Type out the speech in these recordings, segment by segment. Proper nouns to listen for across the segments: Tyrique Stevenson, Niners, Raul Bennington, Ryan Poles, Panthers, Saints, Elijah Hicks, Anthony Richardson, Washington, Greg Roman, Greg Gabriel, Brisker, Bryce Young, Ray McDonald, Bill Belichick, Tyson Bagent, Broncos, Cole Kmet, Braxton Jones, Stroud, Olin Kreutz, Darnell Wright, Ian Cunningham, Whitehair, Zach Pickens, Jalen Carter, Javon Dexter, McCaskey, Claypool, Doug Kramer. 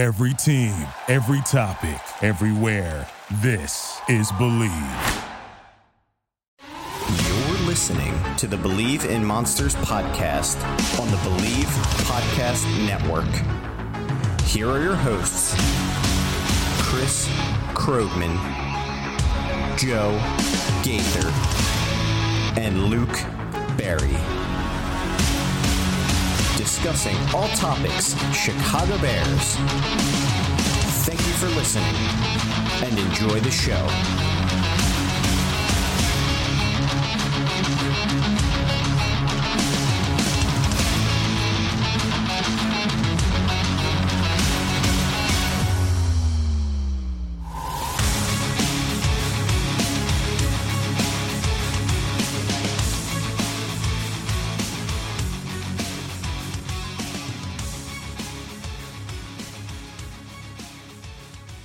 Every team, every topic, everywhere. This is Believe. You're listening to the Believe in Monsters podcast on the Believe Podcast Network. Here are your hosts, Chris Krogman, Joe Gaither, and Luke Barry. Discussing all topics Chicago Bears. Thank you for listening and enjoy the show.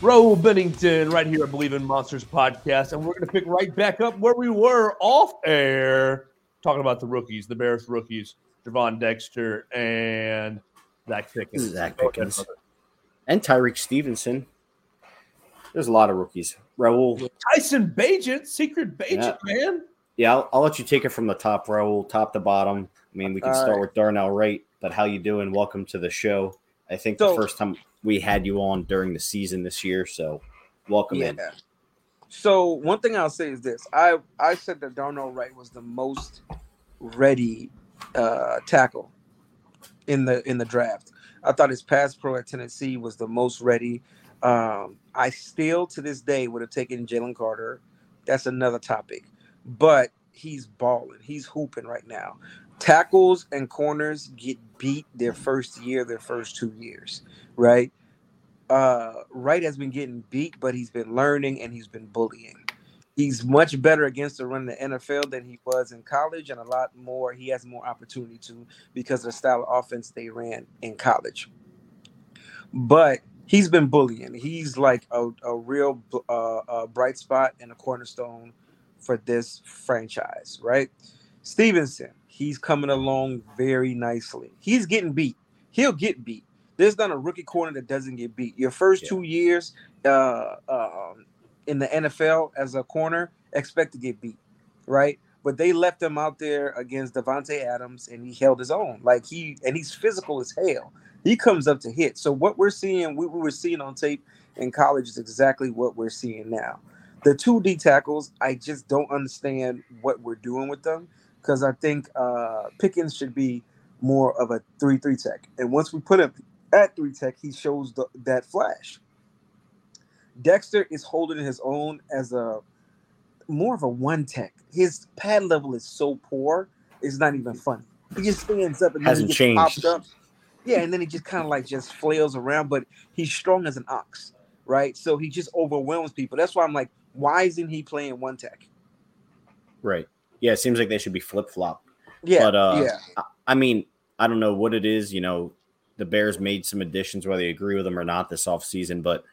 Raul Bennington right here at Believe in Monsters podcast, and we're going to pick right back up where we were off air, talking about the rookies, the Bears rookies, Javon Dexter and Zach Pickens. And Tyrique Stevenson. There's a lot of rookies. Raul. Tyson Bagent, secret Bagent, yeah. Man. Yeah, I'll let you take it from the top, Raul, top to bottom. I mean, we can start with Darnell Wright, but how you doing? Welcome to the show. I think the first time we had you on during the season this year, so welcome in. So one thing I'll say is this. I said that Darnell Wright was the most ready tackle in the draft. I thought his pass pro at Tennessee was the most ready. I still, to this day, would have taken Jalen Carter. That's another topic. But he's balling. He's hooping right now. Tackles and corners get beat their first year, their first 2 years, right? Wright has been getting beat, but he's been learning and he's been bullying. He's much better against the run in the NFL than he was in college, and a lot more. He has more opportunity to because of the style of offense they ran in college. But he's been bullying. He's like a real bright spot and a cornerstone for this franchise, right? Stevenson. He's coming along very nicely. He's getting beat. He'll get beat. There's not a rookie corner that doesn't get beat. Your first 2 years in the NFL as a corner, expect to get beat, right? But they left him out there against Devontae Adams, and he held his own. He's physical as hell. He comes up to hit. So what we're seeing, what we were seeing on tape in college is exactly what we're seeing now. The 2D tackles, I just don't understand what we're doing with them. Because I think Pickens should be more of a 3-3 tech. And once we put him at 3 tech, he shows that flash. Dexter is holding his own as a more of a 1 tech. His pad level is so poor, it's not even funny. He just stands up and then he gets popped up. Yeah, and then he just kind of just flails around, but he's strong as an ox, right? So he just overwhelms people. That's why I'm like, why isn't he playing 1 tech? Right. Yeah, it seems like they should be flip-flop. Yeah, but I mean, I don't know what it is. You know, the Bears made some additions, whether you agree with them or not, this offseason. But,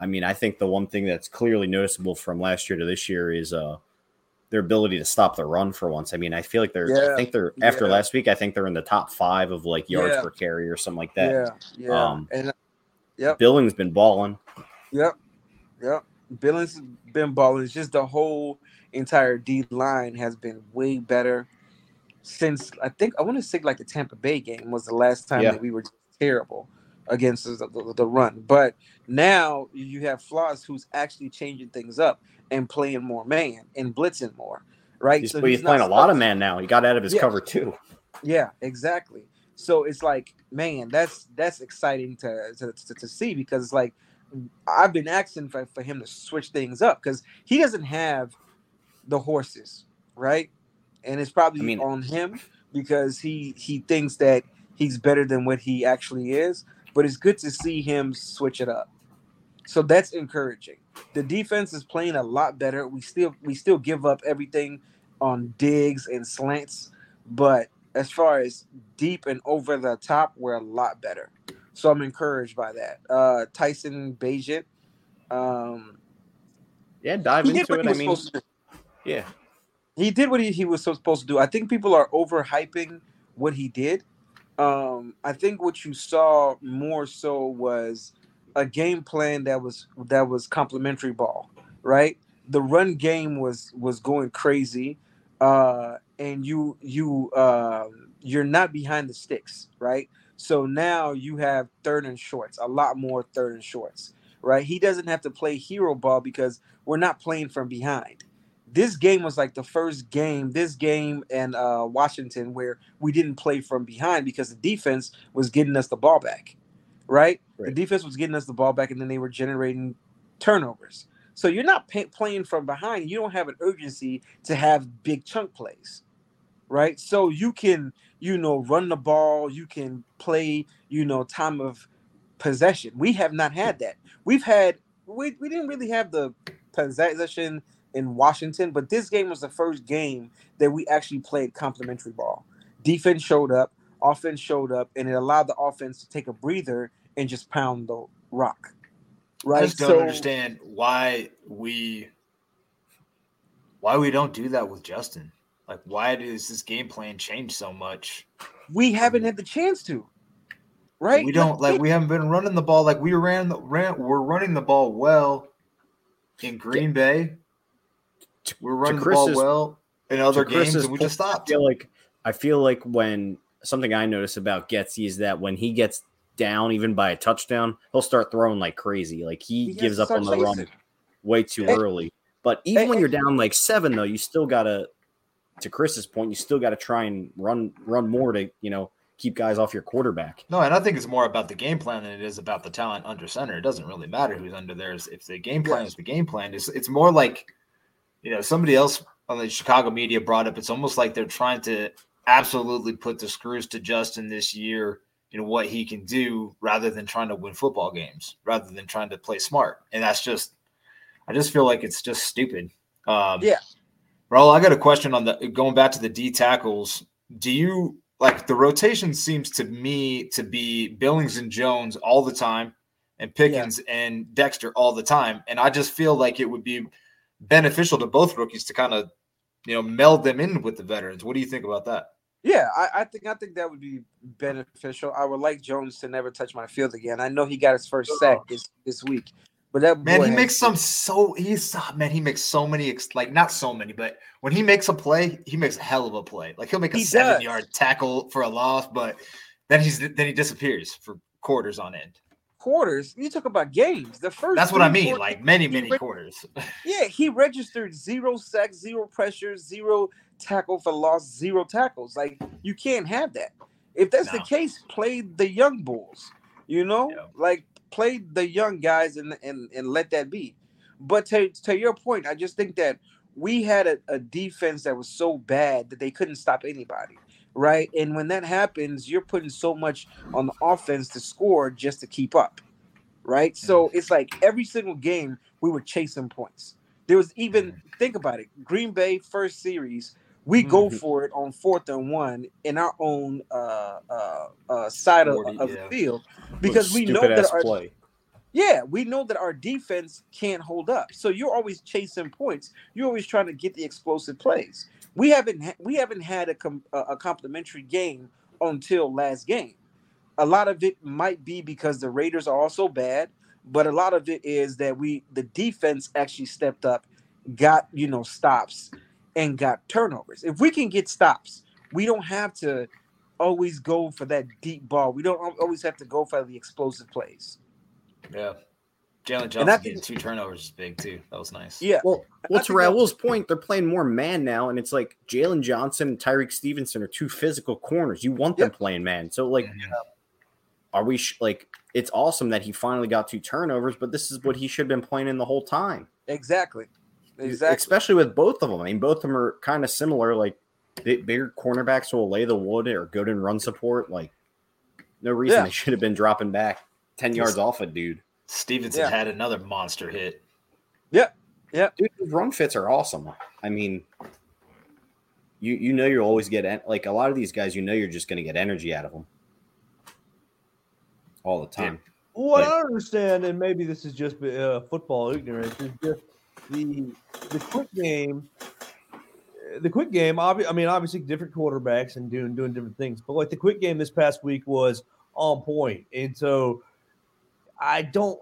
I mean, I think the one thing that's clearly noticeable from last year to this year is their ability to stop the run for once. I mean, I feel like after last week, I think they're in the top 5 of, yards per carry or something like that. Billing's been balling. Yep. Billing's been balling. It's just the whole – entire D line has been way better since I want to say the Tampa Bay game was the last time that we were terrible against the run. But now you have Flus, who's actually changing things up and playing more man and blitzing more, right? He's playing a lot of man now. He got out of his cover too. Yeah, exactly. So it's that's exciting to see because it's I've been asking for him to switch things up because he doesn't have the horses, right? And it's probably on him because he thinks that he's better than what he actually is, but it's good to see him switch it up. So that's encouraging. The defense is playing a lot better. We still give up everything on digs and slants, but as far as deep and over the top, we're a lot better. So I'm encouraged by that. Tyson Bagent. Dive into it. Yeah, he did what he was supposed to do. I think people are overhyping what he did. I think what you saw more so was a game plan that was complimentary ball, right? The run game was going crazy, and you're not behind the sticks, right? So now you have third and shorts, a lot more third and shorts, right? He doesn't have to play hero ball because we're not playing from behind. This game was like the first game, this game and Washington, where we didn't play from behind because the defense was getting us the ball back, right? The defense was getting us the ball back, and then they were generating turnovers. So you're not playing from behind. You don't have an urgency to have big chunk plays, right? So you can, run the ball. You can play, time of possession. We have not had that. We didn't really have the possession in Washington, but this game was the first game that we actually played complimentary ball. Defense showed up, offense showed up, and it allowed the offense to take a breather and just pound the rock. Right? I just don't understand why we don't do that with Justin. Like, why does this game plan change so much? We haven't had the chance to, right? We don't we haven't been running the ball like we we're running the ball well in Green Bay. We're running the ball well in other games, and we just stopped. I feel like when something I notice about Getsy is that when he gets down, even by a touchdown, he'll start throwing like crazy. Like he gives up on the run way too early. But even when you're down like 7, though, you still gotta. To Chris's point, you still gotta try and run more to keep guys off your quarterback. No, and I think it's more about the game plan than it is about the talent under center. It doesn't really matter who's under there. If the game plan is the game plan, it's more like. Somebody else on the Chicago media brought up, it's almost like they're trying to absolutely put the screws to Justin this year, what he can do rather than trying to win football games, rather than trying to play smart. And that's I just feel like it's just stupid. Raul, I got a question on going back to the D tackles. Do you like the rotation seems to me to be Billings and Jones all the time and Pickens and Dexter all the time. And I just feel like it would be beneficial to both rookies to kind of, meld them in with the veterans. What do you think about that? Yeah, I think that would be beneficial. I would like Jones to never touch my field again. I know he got his first sack this week, but he makes so many, like not so many, but when he makes a play, he makes a hell of a play. Like he'll make a 7-yard tackle for a loss, but then he disappears for quarters on end. Quarters, you talk about games. The first that's what I mean, quarters, like many quarters. Yeah, he registered 0 sacks, 0 pressures, 0 tackle for loss, 0 tackles. Like you can't have that. If that's the case, play the young bulls. Play the young guys and let that be. But to your point, I just think that we had a defense that was so bad that they couldn't stop anybody. Right. And when that happens, you're putting so much on the offense to score just to keep up. Right. So it's like every single game we were chasing points. There was think about it. Green Bay first series, we go for it on 4th and 1 in our own side 40, of the field because we know that our defense can't hold up. So you're always chasing points. You're always trying to get the explosive plays. We haven't had a complimentary game until last game. A lot of it might be because the Raiders are also bad, but a lot of it is that the defense actually stepped up, got stops, and got turnovers. If we can get stops, we don't have to always go for that deep ball. We don't always have to go for the explosive plays. Yeah. Jalen Johnson getting 2 turnovers is big, too. That was nice. Yeah. Well, to Raul's point, they're playing more man now, and it's like Jalen Johnson and Tyrique Stevenson are 2 physical corners. You want them playing man. So, are we it's awesome that he finally got 2 turnovers, but this is what he should have been playing in the whole time. Exactly. Especially with both of them. I mean, both of them are kind of similar. Like, bigger cornerbacks will lay the wood or go to run support. Like, no reason they should have been dropping back 10 yards off a dude. Stevenson had another monster hit. Yep. Dude, his run fits are awesome. I mean, you'll always get a lot of these guys. You're just going to get energy out of them all the time. Yeah. What I understand, and maybe this is just football ignorance, is just the quick game. The quick game. Obviously, different quarterbacks and doing different things, but the quick game this past week was on point, and so. I don't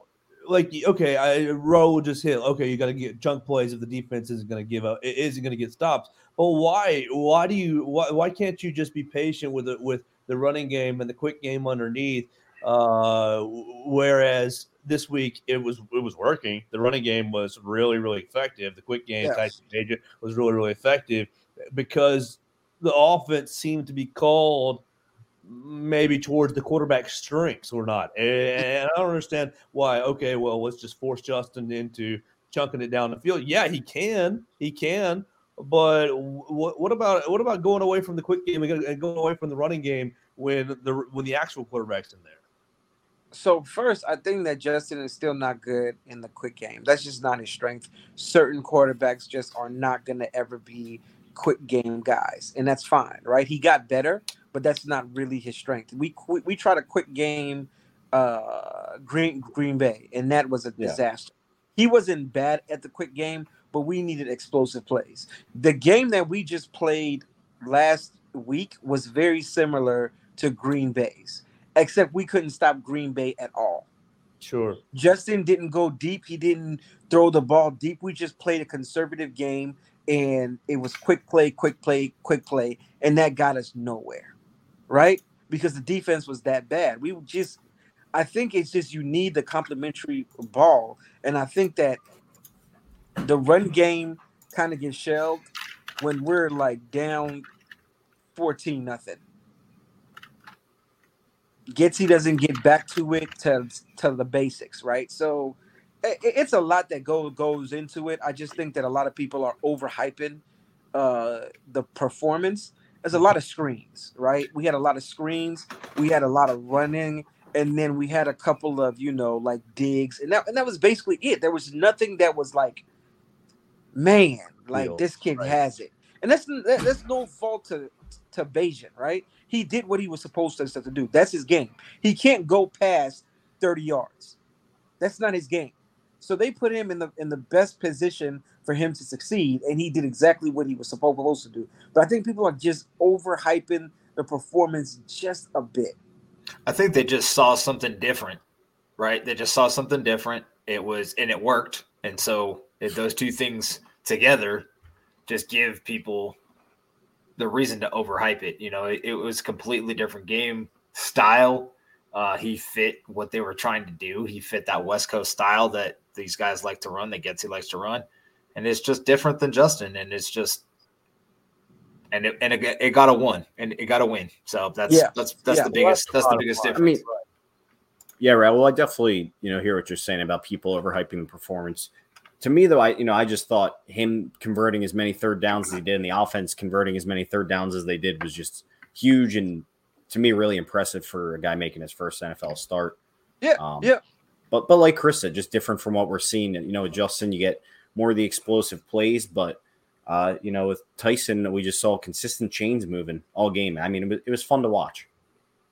like. Okay, Rowe just hit. Okay, you got to get chunk plays if the defense isn't going to give up. It isn't going to get stops. But why? Why do you? Why can't you just be patient with the running game and the quick game underneath? Whereas this week it was working. The running game was really, really effective. The quick game, yes. Tyson Bagent was really, really effective because the offense seemed to be called maybe towards the quarterback's strengths or not. And I don't understand why. Okay, well, let's just force Justin into chunking it down the field. Yeah, he can. But what about going away from the quick game and going away from the running game when the actual quarterback's in there? So first, I think that Justin is still not good in the quick game. That's just not his strength. Certain quarterbacks just are not going to ever be quick game guys, and that's fine, right? He got better, but that's not really his strength. We tried a quick game Green Bay, and that was a disaster. He wasn't bad at the quick game, but we needed explosive plays. The game that we just played last week was very similar to Green Bay's, except we couldn't stop Green Bay at all. Sure. Justin didn't go deep. He didn't throw the ball deep. We just played a conservative game, and it was quick play, and that got us nowhere, right? Because the defense was that bad. I think it's just you need the complementary ball, and I think that the run game kind of gets shelled when we're like down 14-0. Getsy doesn't get back to it to the basics, right? So it's a lot that goes into it. I just think that a lot of people are overhyping the performance. There's a lot of screens, right? We had a lot of screens. We had a lot of running. And then we had a couple of, like digs. And that was basically it. There was nothing that was like, man, like this kid has it. And that's no fault to Bagent, right? He did what he was supposed to do. That's his game. He can't go past 30 yards. That's not his game. So they put him in the best position for him to succeed, and he did exactly what he was supposed to do. But I think people are just overhyping the performance just a bit. I think they just saw something different, right? They just saw something different. It worked. And so if those two things together just give people the reason to overhype it. It was a completely different game style. He fit what they were trying to do. He fit that West Coast style that these guys like to run, that Getsy likes to run. And it's just different than Justin. And it's just And it got a one, and it got a win. So that's the biggest difference. I mean, Raul, I definitely hear what you're saying about people overhyping the performance. To me, though, I just thought him converting as many third downs as he did, and the offense converting as many third downs as they did was just huge, and to me, really impressive for a guy making his first NFL start. But like Chris said, just different from what we're seeing. With Justin, you get more of the explosive plays, but. With Tyson, we just saw consistent chains moving all game. I mean, it was fun to watch.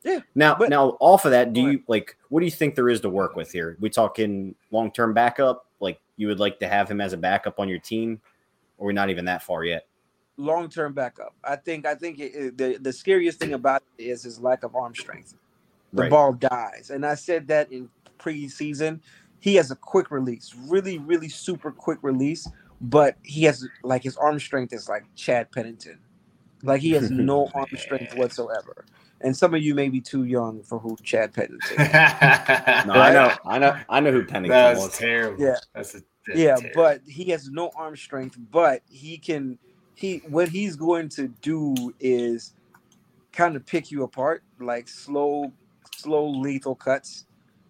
Yeah. Now, off of that, what do you think there is to work with here? We talking long-term backup? Like, you would like to have him as a backup on your team, or we're not even that far yet? Long-term backup. I think the scariest thing about it is his lack of arm strength. The ball dies, and I said that in preseason. He has a quick release, really, really super quick release. But he has his arm strength is like Chad Pennington. Like he has no arm strength whatsoever. And some of you may be too young for who Chad Pennington is. I know who Pennington was. That's terrible. Yeah. That's terrible. But he has no arm strength, but what he's going to do is kind of pick you apart, like slow lethal cuts,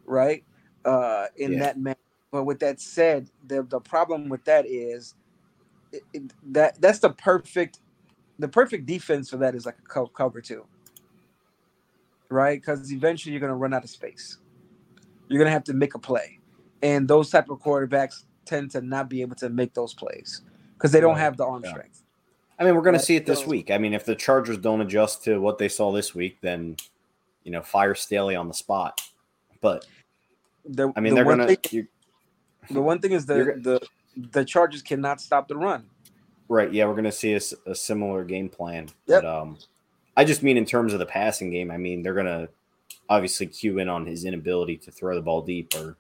right? That manner. But with that said, the problem with that is that's the perfect defense for that is like a cover two, right? Because eventually you're going to run out of space. You're going to have to make a play. And those type of quarterbacks tend to not be able to make those plays because they don't have the arm strength. I mean, we're going to see it this week. I mean, if the Chargers don't adjust to what they saw this week, then, fire Staley on the spot. But, they're going to – the one thing is the Chargers cannot stop the run. Right. Yeah, we're going to see a similar game plan. Yep. But I just mean in terms of the passing game, I mean, they're going to obviously cue in on his inability to throw the ball deep or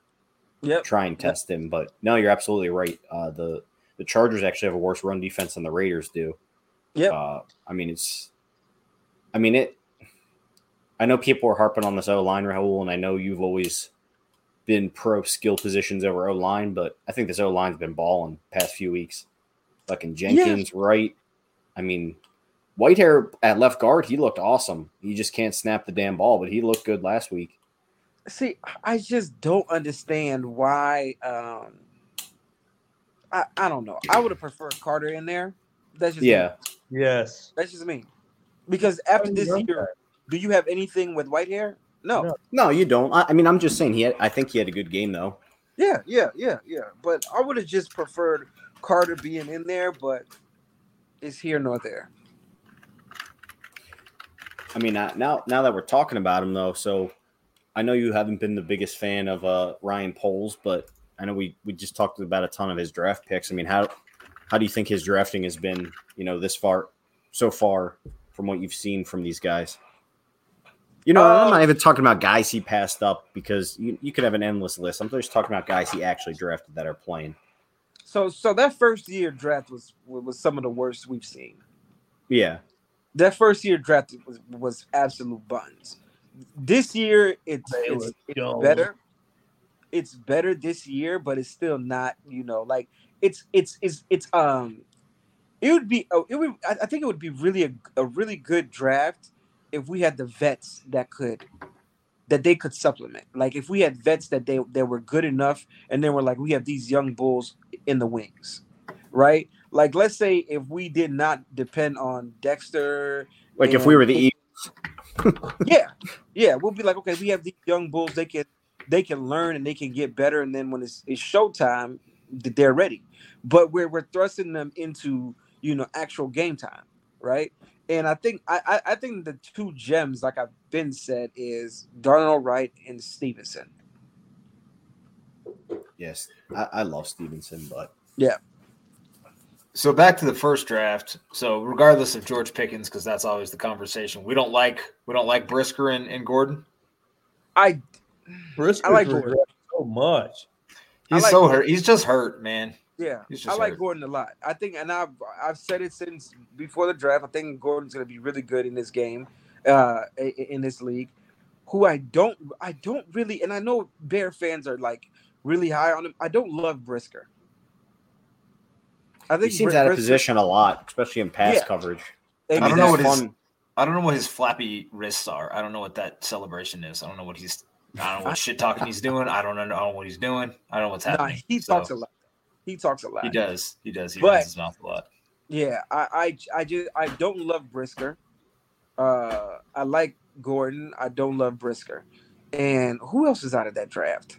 try and test him. But no, you're absolutely right. The Chargers actually have a worse run defense than the Raiders do. I know people are harping on this O-line, Raul, and I know you've always been pro skill positions over O-line, but I think this O-line's been balling the past few weeks. Fucking Jenkins, Wright. I mean, Whitehair at left guard, he looked awesome. He just can't snap the damn ball, but he looked good last week. See, I just don't understand why I don't know. I would have preferred Carter in there. That's just me. Yes. That's just me. Because after this year, do you have anything with Whitehair? No. No, you don't. I mean, I'm just saying I think he had a good game though. Yeah. But I would have just preferred Carter being in there, but it's here nor there. I mean, now that we're talking about him though, so I know you haven't been the biggest fan of Ryan Poles, but I know we just talked about a ton of his draft picks. I mean, how do you think his drafting has been, this far so far from what you've seen from these guys? I'm not even talking about guys he passed up because you could have an endless list. I'm just talking about guys he actually drafted that are playing. So that first year draft was some of the worst we've seen. Yeah. That first year draft was absolute buns. This year, it's better. It's better this year, but it's still not, I think it would be really a really good draft if we had the vets that they could supplement. Like if we had vets that were good enough and then we're like, we have these young bulls in the wings, right? Like let's say if we did not depend on Dexter. Like if we were the Eagles. Yeah. We'll be like, okay, we have these young bulls. They can learn and they can get better. And then when it's showtime, they're ready. But we're thrusting them into, actual game time, right? And I think the two gems, like I've been said, is Darnell Wright and Stevenson. Yes, I love Stevenson, but yeah. So back to the first draft. So regardless of George Pickens, because that's always the conversation, we don't like Brisker and Gordon. I like Gordon so much. He's so hurt. He's just hurt, man. Yeah, I like Gordon a lot. I think, and I've said it since before the draft, I think Gordon's going to be really good in this game, in this league. Who I don't really, and I know Bear fans are like really high on him. I don't love Brisker. I think he seems out of position a lot, especially in pass coverage. I don't know what I don't know what his flappy wrists are. I don't know what that celebration is. I don't know what shit talking he's doing. I don't know what he's doing. I don't know what's happening. Nah, he talks a lot. He talks a lot. He does. He runs his mouth a lot. Yeah, I don't love Brisker. I like Gordon. I don't love Brisker. And who else is out of that draft?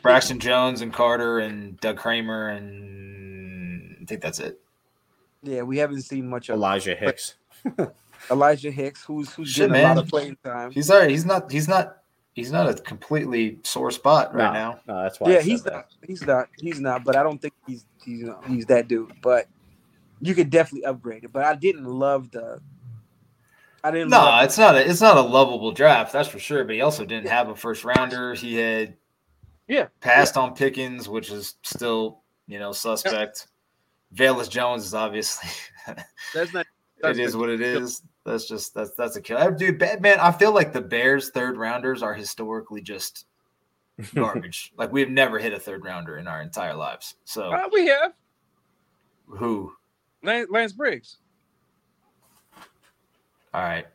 Braxton Jones and Carter and Doug Kramer, and I think that's it. Yeah, we haven't seen much of Elijah Hicks. Elijah Hicks, who's getting a lot of playing time. He's all right. He's not a completely sore spot right now. No, that's why. Yeah, he's not. But I don't think he's that dude. But you could definitely upgrade it. But I didn't love the. I didn't. No, love it's not a lovable draft. That's for sure. But he also didn't have a first rounder. He had passed on Pickens, which is still suspect. Yeah. Velus Jones is obviously. That's not. It is what it is. That's a killer. Dude, man, I feel like the Bears' third rounders are historically just garbage. Like we've never hit a third rounder in our entire lives. So we have. Who? Lance Briggs. All right.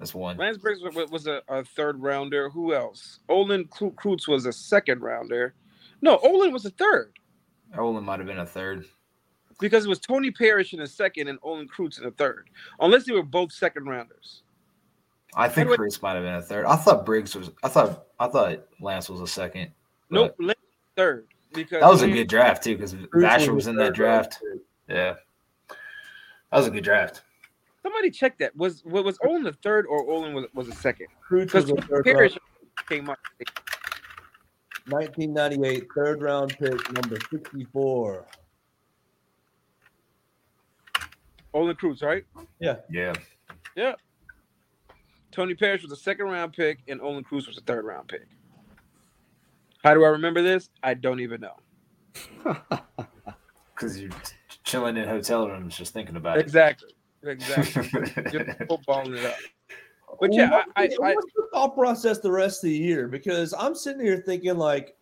That's one. Lance Briggs was a third rounder. Who else? Olin Kreutz was a second rounder. No, Olin was a third. Olin might have been a third. Because it was Tony Parrish in the second and Olin Kreutz in the third. Unless they were both second rounders. I think Kreutz might have been a third. I thought Briggs was I thought Lance was a second. Nope, Lance third. Because that was a good draft too, because Basher was in that draft. Yeah. That was a good draft. Somebody check that. Was Olin the third or Olin was a second? Because Parrish came up. 1998, third round pick number 64. Olin Kreutz, right? Yeah. Tony Parrish was a second-round pick, and Olin Kreutz was a third-round pick. How do I remember this? I don't even know. Because you're chilling in hotel rooms just thinking about it. Exactly. Just footballing it up. But yeah, what's the thought process the rest of the year? Because I'm sitting here thinking like,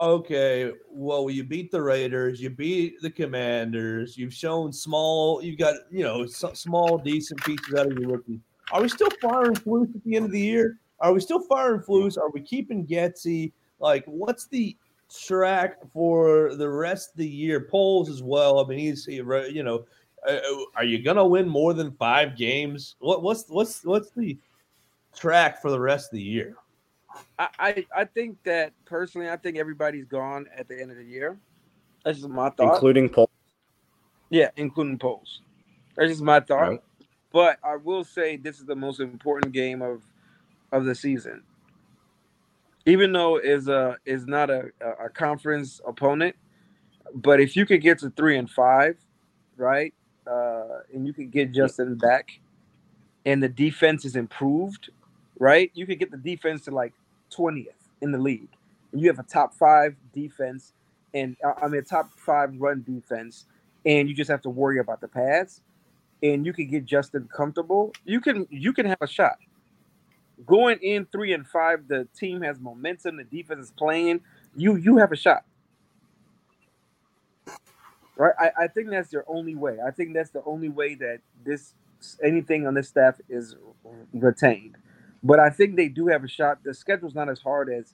okay, well, you beat the Raiders, you beat the Commanders, you've shown small, you've got, you know, small, decent pieces out of your rookie. Are we still firing Flus at the end of the year? Are we still firing Flus? Are we keeping Getsy? Like, what's the track for the rest of the year? Poles as well. I mean, he's, you know, are you gonna win more than 5 games? What's the track for the rest of the year? I think that personally, I think everybody's gone at the end of the year. That's just my thought, including Poles. Yeah, including Poles. That's just my thought. Right. But I will say this is the most important game of the season. Even though is not a conference opponent, but if you could get to 3-5, right, and you could get Justin back, and the defense is improved, right, you could get the defense to like 20th in the league, and you have a top 5 defense, and I mean a top 5 run defense, and you just have to worry about the pass, and you could get Justin comfortable. You can have a shot. Going in 3-5, the team has momentum. The defense is playing. You have a shot, right? I think that's their only way. I think that's the only way that anything on this staff is retained. But I think they do have a shot. The schedule's not as hard as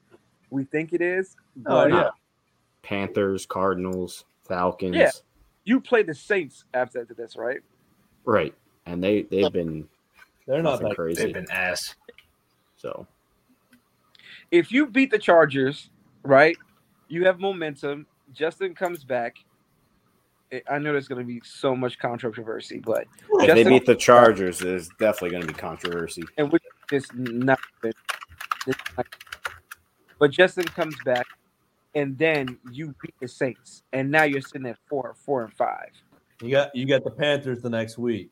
we think it is. But yeah, Panthers, Cardinals, Falcons. Yeah, you play the Saints after this, right? Right, and they've been they're not that crazy. They've been ass. So if you beat the Chargers, right, you have momentum. Justin comes back. I know there's going to be so much controversy, but if Justin, they beat the Chargers, there's definitely going to be controversy. And which is not good. But Justin comes back, and then you beat the Saints, and now you're sitting at 4-5. You got the Panthers the next week.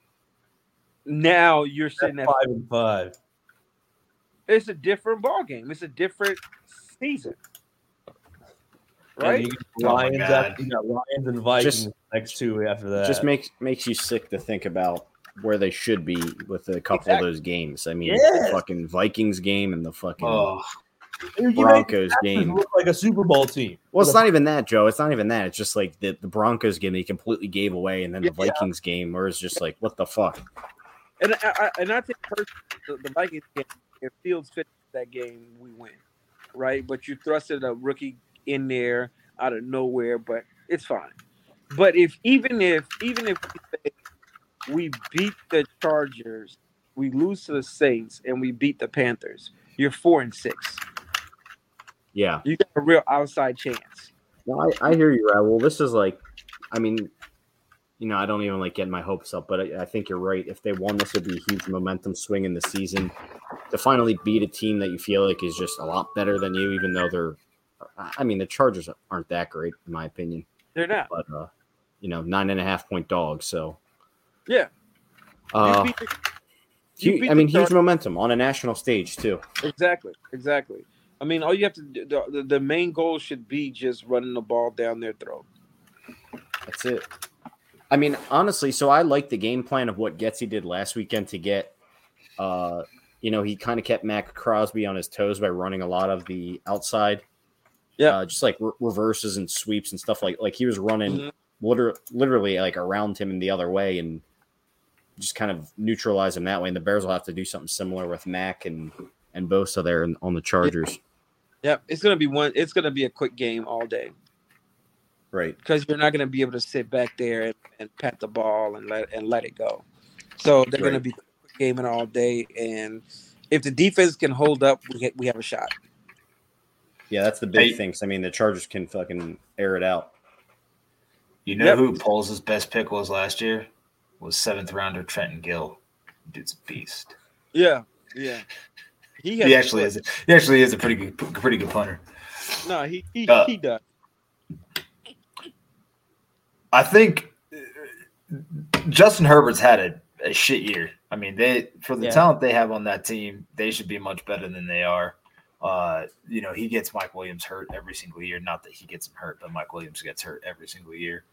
Now you're sitting at 5-5. It's a different ball game. It's a different season, right? Lions and Vikings just, next 2 after that. It just makes you sick to think about where they should be with a couple of those games. I mean, the fucking Vikings game and the fucking Broncos game look like a Super Bowl team. Well, it's not even that, Joe. It's not even that. It's just like the Broncos game they completely gave away, and then the Vikings game, where it's just like, what the fuck? And I think personally, the Vikings game. If Fields fits that game, we win, right? But you thrusted a rookie in there out of nowhere, but it's fine. But even if we say we beat the Chargers, we lose to the Saints, and we beat the Panthers, you're 4-6. Yeah, you got a real outside chance. No, I hear you, Raul. This is like, I mean, you know, I don't even like getting my hopes up, but I think you're right. If they won, this would be a huge momentum swing in the season to finally beat a team that you feel like is just a lot better than you, even though the Chargers aren't that great, in my opinion. They're not. But, 9.5 point dogs. So, yeah. Huge momentum on a national stage, too. Exactly. I mean, all you have to do, the main goal should be just running the ball down their throat. That's it. I mean, honestly, so I like the game plan of what Getsy did last weekend to get, he kind of kept Mac Crosby on his toes by running a lot of the outside. Yeah. Just like reverses and sweeps and stuff like he was running literally like around him in the other way and just kind of neutralize him that way. And the Bears will have to do something similar with Mac and Bosa there on the Chargers. Yeah. It's going to be a quick game all day. Right, because you're not going to be able to sit back there and pat the ball and let it go. So they're going to be gaming all day, and if the defense can hold up, we have a shot. Yeah, that's the big thing. I mean, the Chargers can fucking air it out. You know who Poles' best pick was last year? Was 7th-rounder Trenton Gill. Dude's a beast. Yeah. He actually is a pretty good punter. No, he does. I think Justin Herbert's had a a shit year. I mean, for the talent they have on that team, they should be much better than they are. He gets Mike Williams hurt every single year. Not that he gets him hurt, but Mike Williams gets hurt every single year.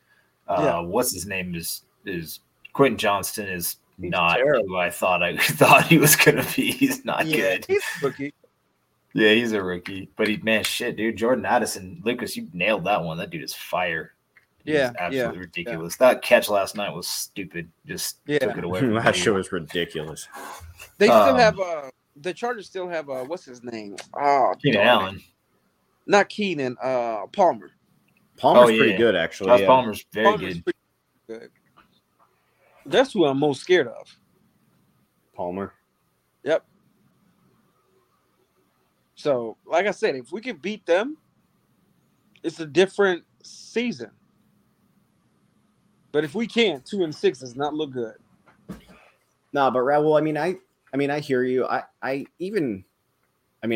What's his name is Quentin Johnston is he's not terrible. Who I thought he was gonna be. He's not good. He's a rookie. Yeah, he's a rookie. But dude, Jordan Addison, Lucas, you nailed that one. That dude is fire. Absolutely ridiculous. Yeah. That catch last night was stupid. Just took it away. That show was ridiculous. They still have the Chargers still have what's his name? Oh, Keenan Allen. Not Keenan. Palmer. Palmer's pretty good, actually. Palmer's very good. That's who I'm most scared of. Palmer. Yep. So, like I said, if we can beat them, it's a different season. But if we can't, 2-6 does not look good. No, but Raul, I mean, I hear you.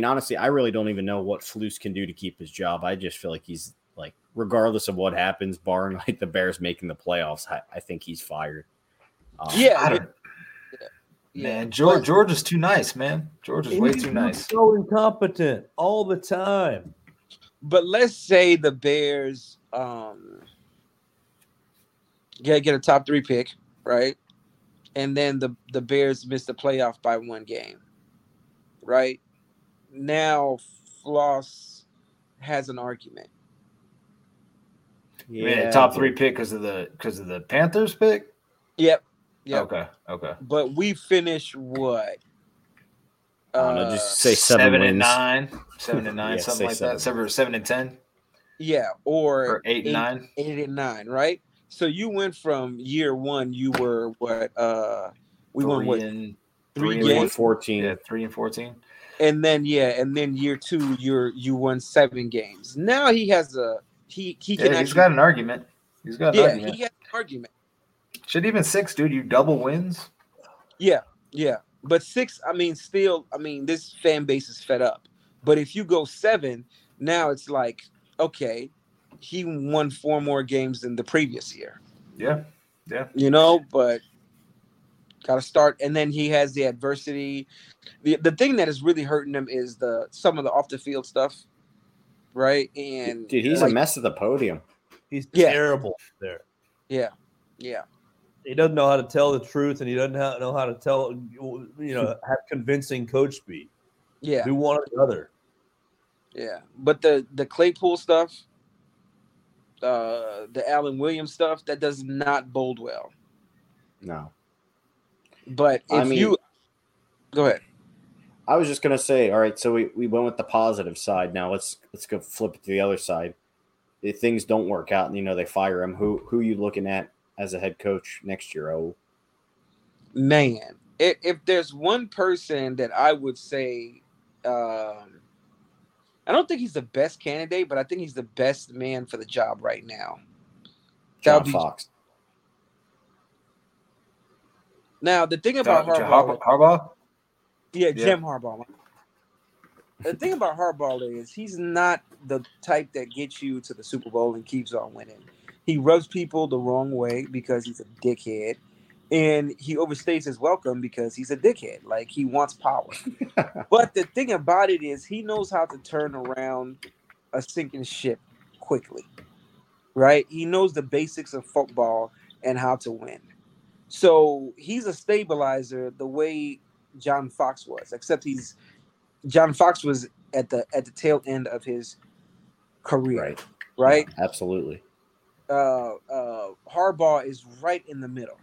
Honestly, I really don't even know what Flus can do to keep his job. I just feel like he's like, regardless of what happens, barring like the Bears making the playoffs, I think he's fired. Man, George is too nice, man. George is way too nice. So incompetent all the time. But let's say the Bears get a top 3 pick, right? And then the Bears miss the playoff by one game, right? Now Floss has an argument. Yeah, top 3 pick because of the Panthers pick. Yep. Yeah. Okay. But we finished what? Just say 7 and 9, yeah, something like that. 7 and 10. Yeah, or 8 and 9. 8 and 9, right? So you went from year one. You were what? We won 14. Yeah, 3 and 14. And then year two, you won 7 games. Now he has a he can. He's got an argument. He has an argument. Should even 6, dude. You double wins. Yeah. But 6, this fan base is fed up. But if you go 7, now it's like, okay, he won 4 more games than the previous year. Yeah. But got to start. And then he has the adversity. The thing that is really hurting him is some of the off the field stuff, right? And dude, he's a mess at the podium. He's terrible there. Yeah. He doesn't know how to tell the truth, and he doesn't know how to tell, have convincing coach speak. Yeah. Do one or the other. Yeah. But the Claypool stuff, the Allen Williams stuff, that does not bode well. No. But if you – go ahead. I was just going to say, all right, so we went with the positive side. Now let's go flip it to the other side. If things don't work out and, they fire him, who are you looking at as a head coach next year? Oh, man, if there's one person that I would say, I don't think he's the best candidate, but I think he's the best man for the job right now. John Fox. Now, the thing about Harbaugh? Yeah, Jim Harbaugh. The thing about Harbaugh is he's not the type that gets you to the Super Bowl and keeps on winning. He rubs people the wrong way because he's a dickhead, and he overstays his welcome because he's a dickhead. Like, he wants power. But the thing about it is he knows how to turn around a sinking ship quickly, right? He knows the basics of football and how to win. So he's a stabilizer the way John Fox was, except John Fox was at the tail end of his career, right? Yeah, absolutely. Harbaugh is right in the middle,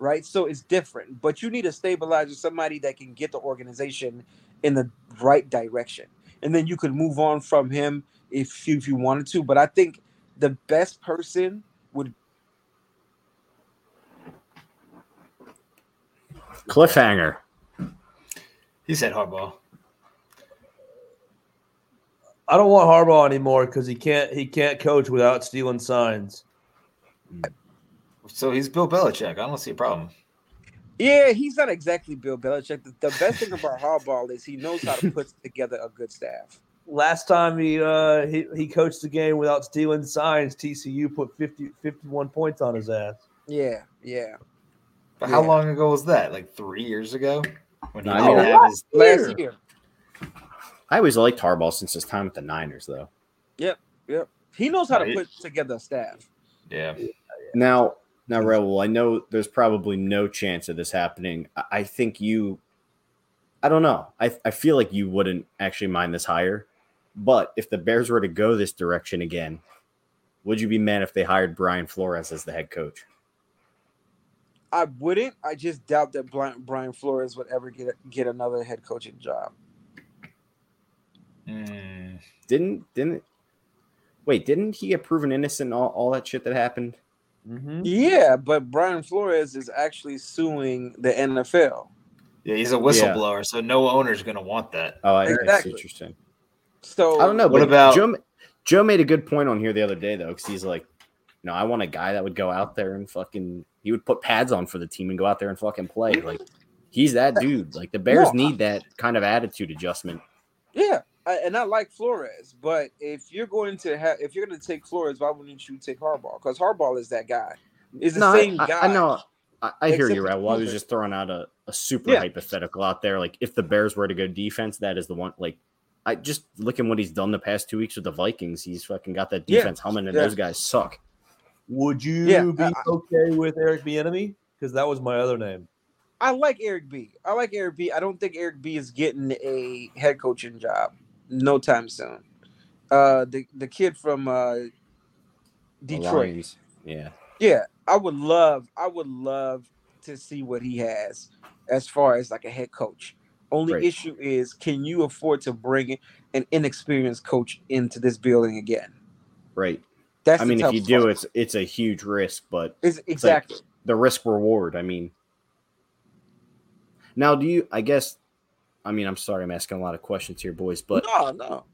right? So it's different, but you need a stabilizer, somebody that can get the organization in the right direction, and then you could move on from him if you wanted to. But I think the best person would cliffhanger. He said Harbaugh. I don't want Harbaugh anymore because he can't coach without stealing signs. So he's Bill Belichick. I don't see a problem. Yeah, he's not exactly Bill Belichick. The best thing about Harbaugh is he knows how to put together a good staff. Last time he coached the game without stealing signs, TCU put 51 points on his ass. Yeah. But how long ago was that? Like 3 years ago? When he last year. I always liked Harbaugh since his time with the Niners, though. Yep. He knows how to put together a staff. Yeah. Now, Raul, I know there's probably no chance of this happening. I think you – I don't know. I feel like you wouldn't actually mind this hire. But if the Bears were to go this direction again, would you be mad if they hired Brian Flores as the head coach? I wouldn't. I just doubt that Brian Flores would ever get another head coaching job. Didn't he get proven innocent in all that shit that happened? Mm-hmm. Yeah, but Brian Flores is actually suing the NFL. Yeah, he's a whistleblower, so no owner's going to want that. Oh, that's interesting. So I don't know. What about Joe made a good point on here the other day, though, because he's like, no, I want a guy that would go out there and fucking – he would put pads on for the team and go out there and fucking play. Like, he's that dude. Like, the Bears need that kind of attitude adjustment. Yeah, and I like Flores, but if you're going to take Flores, why wouldn't you take Harbaugh? Because Harbaugh is that guy. Is the same guy. I know. I hear you, right? Well, I was just throwing out a super hypothetical out there. Like, if the Bears were to go defense, that is the one. Like, I just look at what he's done the past 2 weeks with the Vikings. He's fucking got that defense humming, and those guys suck. Would you be okay with Eric Bieniemy? Because that was my other name. I like Eric B. I don't think Eric B. is getting a head coaching job no time soon. The kid from Detroit. Lions. Yeah. I would love to see what he has as far as like a head coach. Only issue is, can you afford to bring an inexperienced coach into this building again? Right. I mean, if you do, it's a huge risk, but exactly like the risk reward. I mean, now do you? I guess. I mean, I'm sorry, I'm asking a lot of questions here, boys, but no.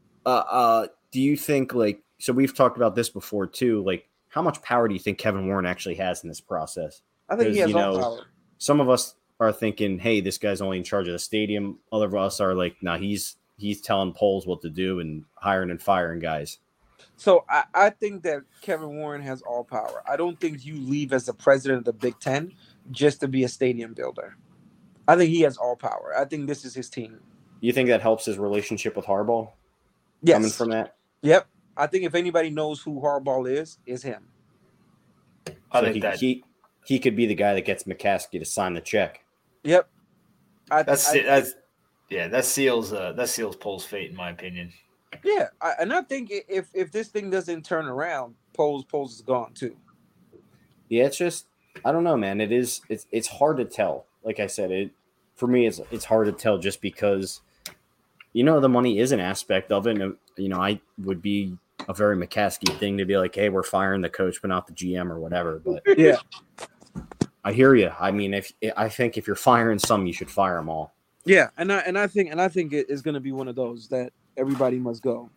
Do you think like so? We've talked about this before too. Like, how much power do you think Kevin Warren actually has in this process? I think he has all power. Some of us are thinking, hey, this guy's only in charge of the stadium. Other of us are like, nah, he's telling Poles what to do and hiring and firing guys. So I think that Kevin Warren has all power. I don't think you leave as the president of the Big Ten just to be a stadium builder. I think he has all power. I think this is his team. You think that helps his relationship with Harbaugh? Yes. Coming from that? Yep. I think if anybody knows who Harbaugh is, it's him. I think he could be the guy that gets McCaskey to sign the check. Yep. That seals Poles' fate, in my opinion. Yeah, I think if this thing doesn't turn around, Poles is gone too. Yeah, it's just I don't know, man. It's hard to tell. Like I said, for me it's hard to tell just because the money is an aspect of it. And, I would be a very McCaskey thing to be like, hey, we're firing the coach, but not the GM or whatever. But yeah, I hear you. I mean, I think if you're firing some, you should fire them all. Yeah, and I think it is going to be one of those that. Everybody must go.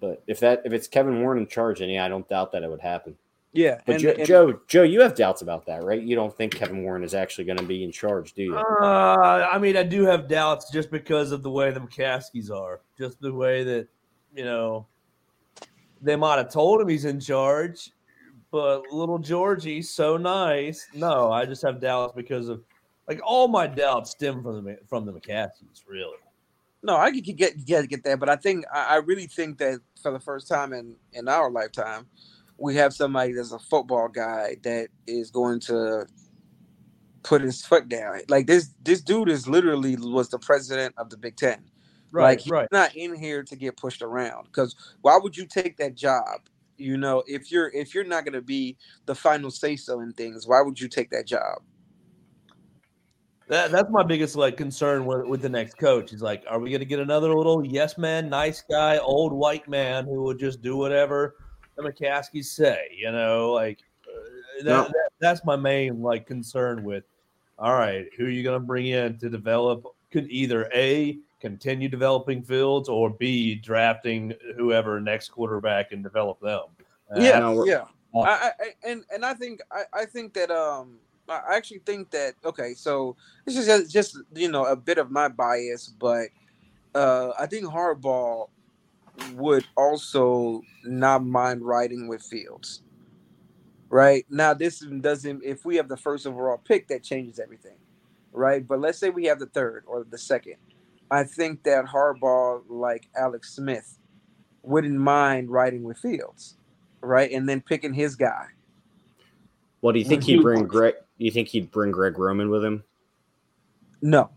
But if it's Kevin Warren in charge, then I don't doubt that it would happen. Yeah. But Joe, you have doubts about that, right? You don't think Kevin Warren is actually going to be in charge, do you? I mean, I do have doubts just because of the way the McCaskies are, just the way that, they might have told him he's in charge, but little Georgie's so nice. No, I just have doubts because of like all my doubts stem from the McCaskies, really. No, I could get that, but I really think that for the first time in our lifetime, we have somebody that's a football guy that is going to put his foot down. Like this dude is literally was the president of the Big Ten. Right, like he's not in here to get pushed around. Because why would you take that job? If you're not going to be the final say so in things, why would you take that job? That's my biggest concern with the next coach. He's like, are we going to get another little yes man, nice guy, old white man who will just do whatever the McCaskies say? That's my main concern with. All right, who are you going to bring in to develop? Could either A, continue developing Fields, or B, drafting whoever next quarterback and develop them. I actually think that, okay, so this is just a bit of my bias, but I think Harbaugh would also not mind riding with Fields. right? Now, this doesn't, if we have the first overall pick, that changes everything, right? But let's say we have the third or the second. I think that Harbaugh, like Alex Smith, wouldn't mind riding with Fields, right? And then picking his guy. Well, do you think he'd bring Greg? Do you think he'd bring Greg Roman with him? No,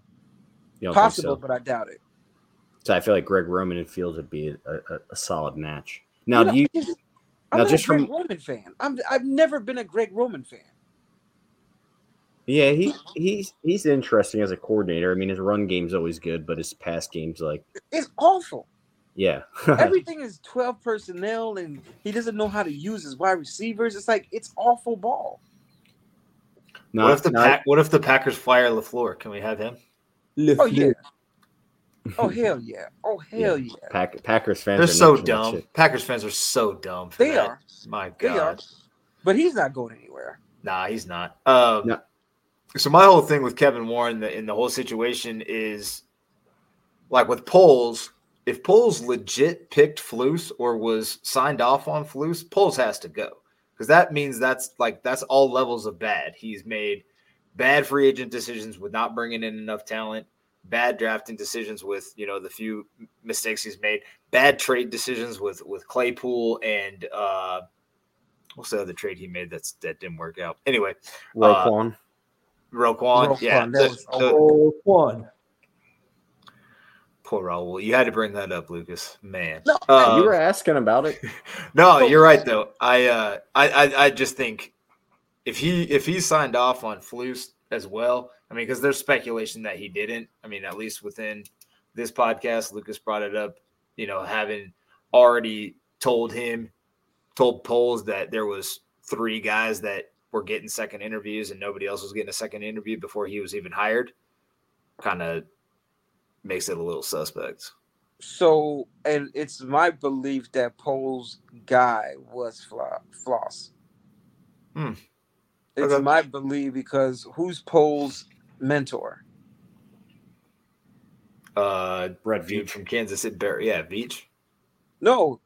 possible, so. But I doubt it. So I feel like Greg Roman and Fields would be a solid match. Now, you know, do you? Roman fan. I've never been a Greg Roman fan. Yeah, he's interesting as a coordinator. I mean, his run game's always good, but his pass game's like it's awful. Yeah. Everything is 12 personnel, and he doesn't know how to use his wide receivers. It's like it's awful ball. No, what if the Packers fire LaFleur? Can we have him? Oh, yeah. Oh, hell yeah. Oh, hell yeah. Packers fans are so dumb. Packers fans are so dumb. They are. My God. They are. But he's not going anywhere. Nah, he's not. No. So my whole thing with Kevin Warren in the whole situation is, like with Poles, if Poles legit picked Flus or was signed off on Flus, Poles has to go, because that means that's all levels of bad. He's made bad free agent decisions with not bringing in enough talent, bad drafting decisions with, you know, the few mistakes he's made, bad trade decisions with Claypool and what's the other trade he made that didn't work out? Anyway, Roquan, yeah, that was Roquan. Poor Raul. You had to bring that up, Lucas. Man. No, you were asking about it. No, you're right though. I just think if he signed off on Flus as well, I mean, because there's speculation that he didn't. I mean, at least within this podcast, Lucas brought it up, you know, having already told Poles that there was 3 guys that were getting second interviews and nobody else was getting a second interview before he was even hired. Kind of makes it a little suspect. So, and it's my belief that Poles' guy was Floss. It's okay. My belief, because who's Poles' mentor? Brett Veach from Kansas City. Yeah, Veach. No,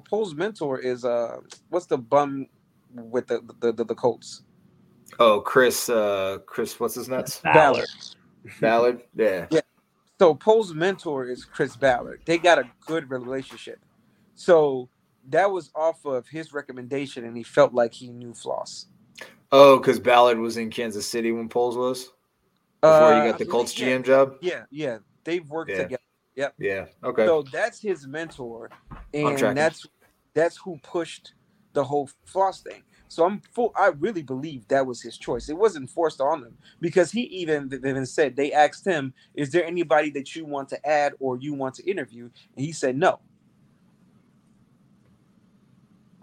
Poles' mentor is what's the bum with the Colts? Oh, Chris, what's his nuts? Ballard, yeah. So Poles' mentor is Chris Ballard. They got a good relationship. So that was off of his recommendation, and he felt like he knew Floss. Oh, because Ballard was in Kansas City when Poles was? Before you got the Colts GM job? Yeah. They've worked together. Yep. Yeah, okay. So that's his mentor, and that's who pushed the whole Floss thing. So I really believe that was his choice. It wasn't forced on him, because he even said, they asked him, is there anybody that you want to add or you want to interview? And he said no.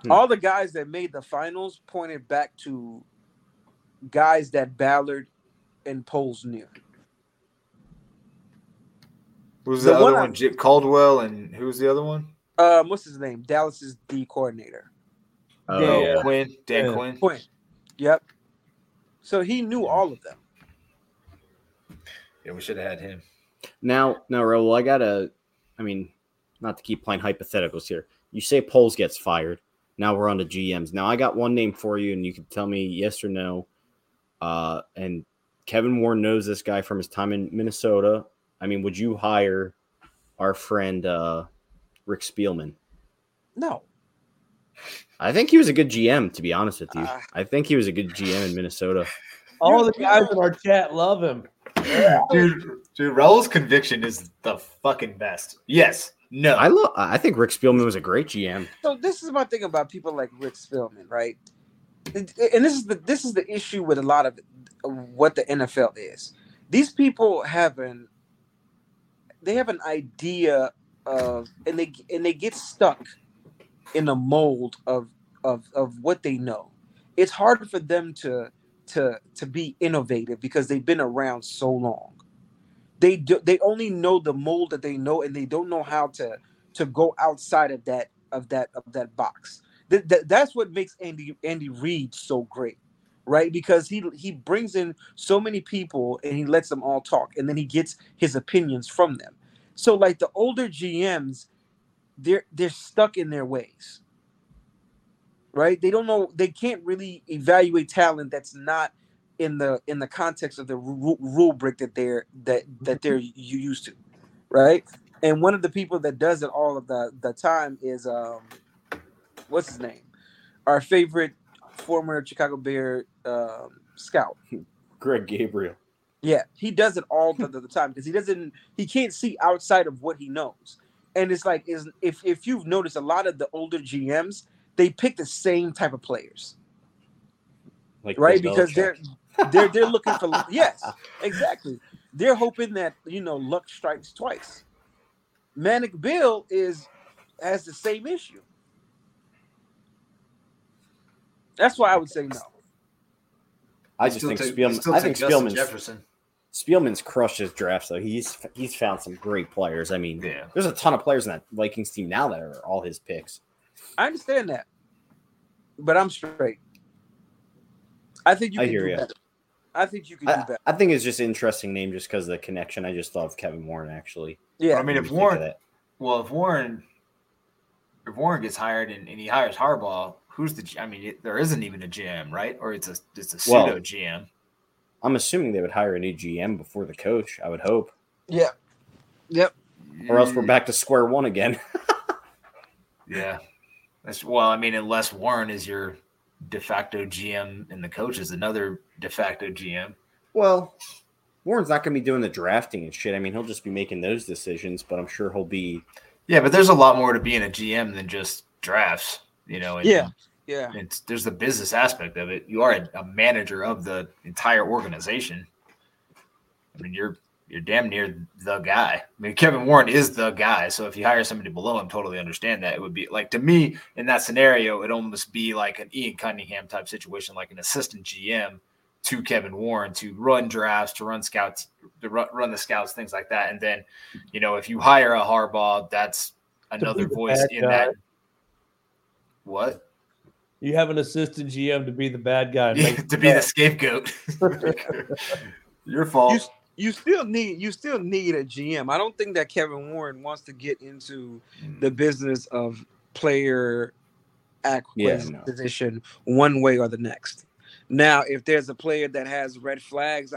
All the guys that made the finals pointed back to guys that Ballard and Poles knew. Who's the other one? Jip Caldwell, and who was the other one? What's his name? Dallas's D coordinator. Dan Quinn. Yep. So he knew all of them. Yeah, we should have had him. Now, Raul, not to keep playing hypotheticals here. You say Poles gets fired. Now we're on to GMs. Now I got one name for you, and you can tell me yes or no. And Kevin Warren knows this guy from his time in Minnesota. I mean, would you hire our friend Rick Spielman? No. I think he was a good GM, to be honest with you. I think he was a good GM in Minnesota. All the guys in our chat love him. Yeah. Dude, Raul's conviction is the fucking best. Yes. No. I think Rick Spielman was a great GM. So this is my thing about people like Rick Spielman, right? And this is the issue with a lot of what the NFL is. These people have an idea of, and they get stuck in a mold of what they know. It's hard for them to be innovative because they've been around so long. They only know the mold that they know, and they don't know how to go outside of that box. That's what makes Andy Reid so great, right? Because he brings in so many people and he lets them all talk, and then he gets his opinions from them. So like the older GMs, they're stuck in their ways. right? They don't know. They can't really evaluate talent that's not in the context of the rubric that they're used to, right? And one of the people that does it all of the time is what's his name? Our favorite former Chicago Bear scout, Greg Gabriel. Yeah, he does it all the time because he can't see outside of what he knows. And it's like, if you've noticed, a lot of the older GMs, they pick the same type of players, like right? Because they're looking for yes, exactly. They're hoping that luck strikes twice. Manic Bill has the same issue. That's why I would say no. I just think Spielman's crushed his draft, though. He's found some great players. I mean, yeah. There's a ton of players in that Vikings team now that are all his picks. I understand that, but I'm straight. I think you can do better. I think you can do better. I think it's just an interesting name just because of the connection. I just love Kevin Warren, actually. Yeah, I mean, if Warren gets hired and he hires Harbaugh, who's the? I mean, there isn't even a GM, right? Or it's a pseudo GM. I'm assuming they would hire a new GM before the coach. I would hope. Yeah. Yep. Or else we're back to square one again. Yeah. Unless Warren is your de facto GM and the coach is another de facto GM. Well, Warren's not going to be doing the drafting and shit. I mean, he'll just be making those decisions, but I'm sure he'll be. Yeah, but there's a lot more to being a GM than just drafts, Yeah. There's the business aspect of it. You are a manager of the entire organization. I mean, you're damn near the guy. I mean, Kevin Warren is the guy. So if you hire somebody below him, totally understand that. It would be like, to me, in that scenario, it almost be like an Ian Cunningham type situation, like an assistant GM to Kevin Warren to run drafts, to run scouts, to run the scouts, things like that. And then, if you hire a Harbaugh, that's another voice in that. What? You have an assistant GM to be the bad guy, to be the scapegoat. Your fault. You still need a GM. I don't think that Kevin Warren wants to get into the business of player acquisition one way or the next. Now, if there's a player that has red flags,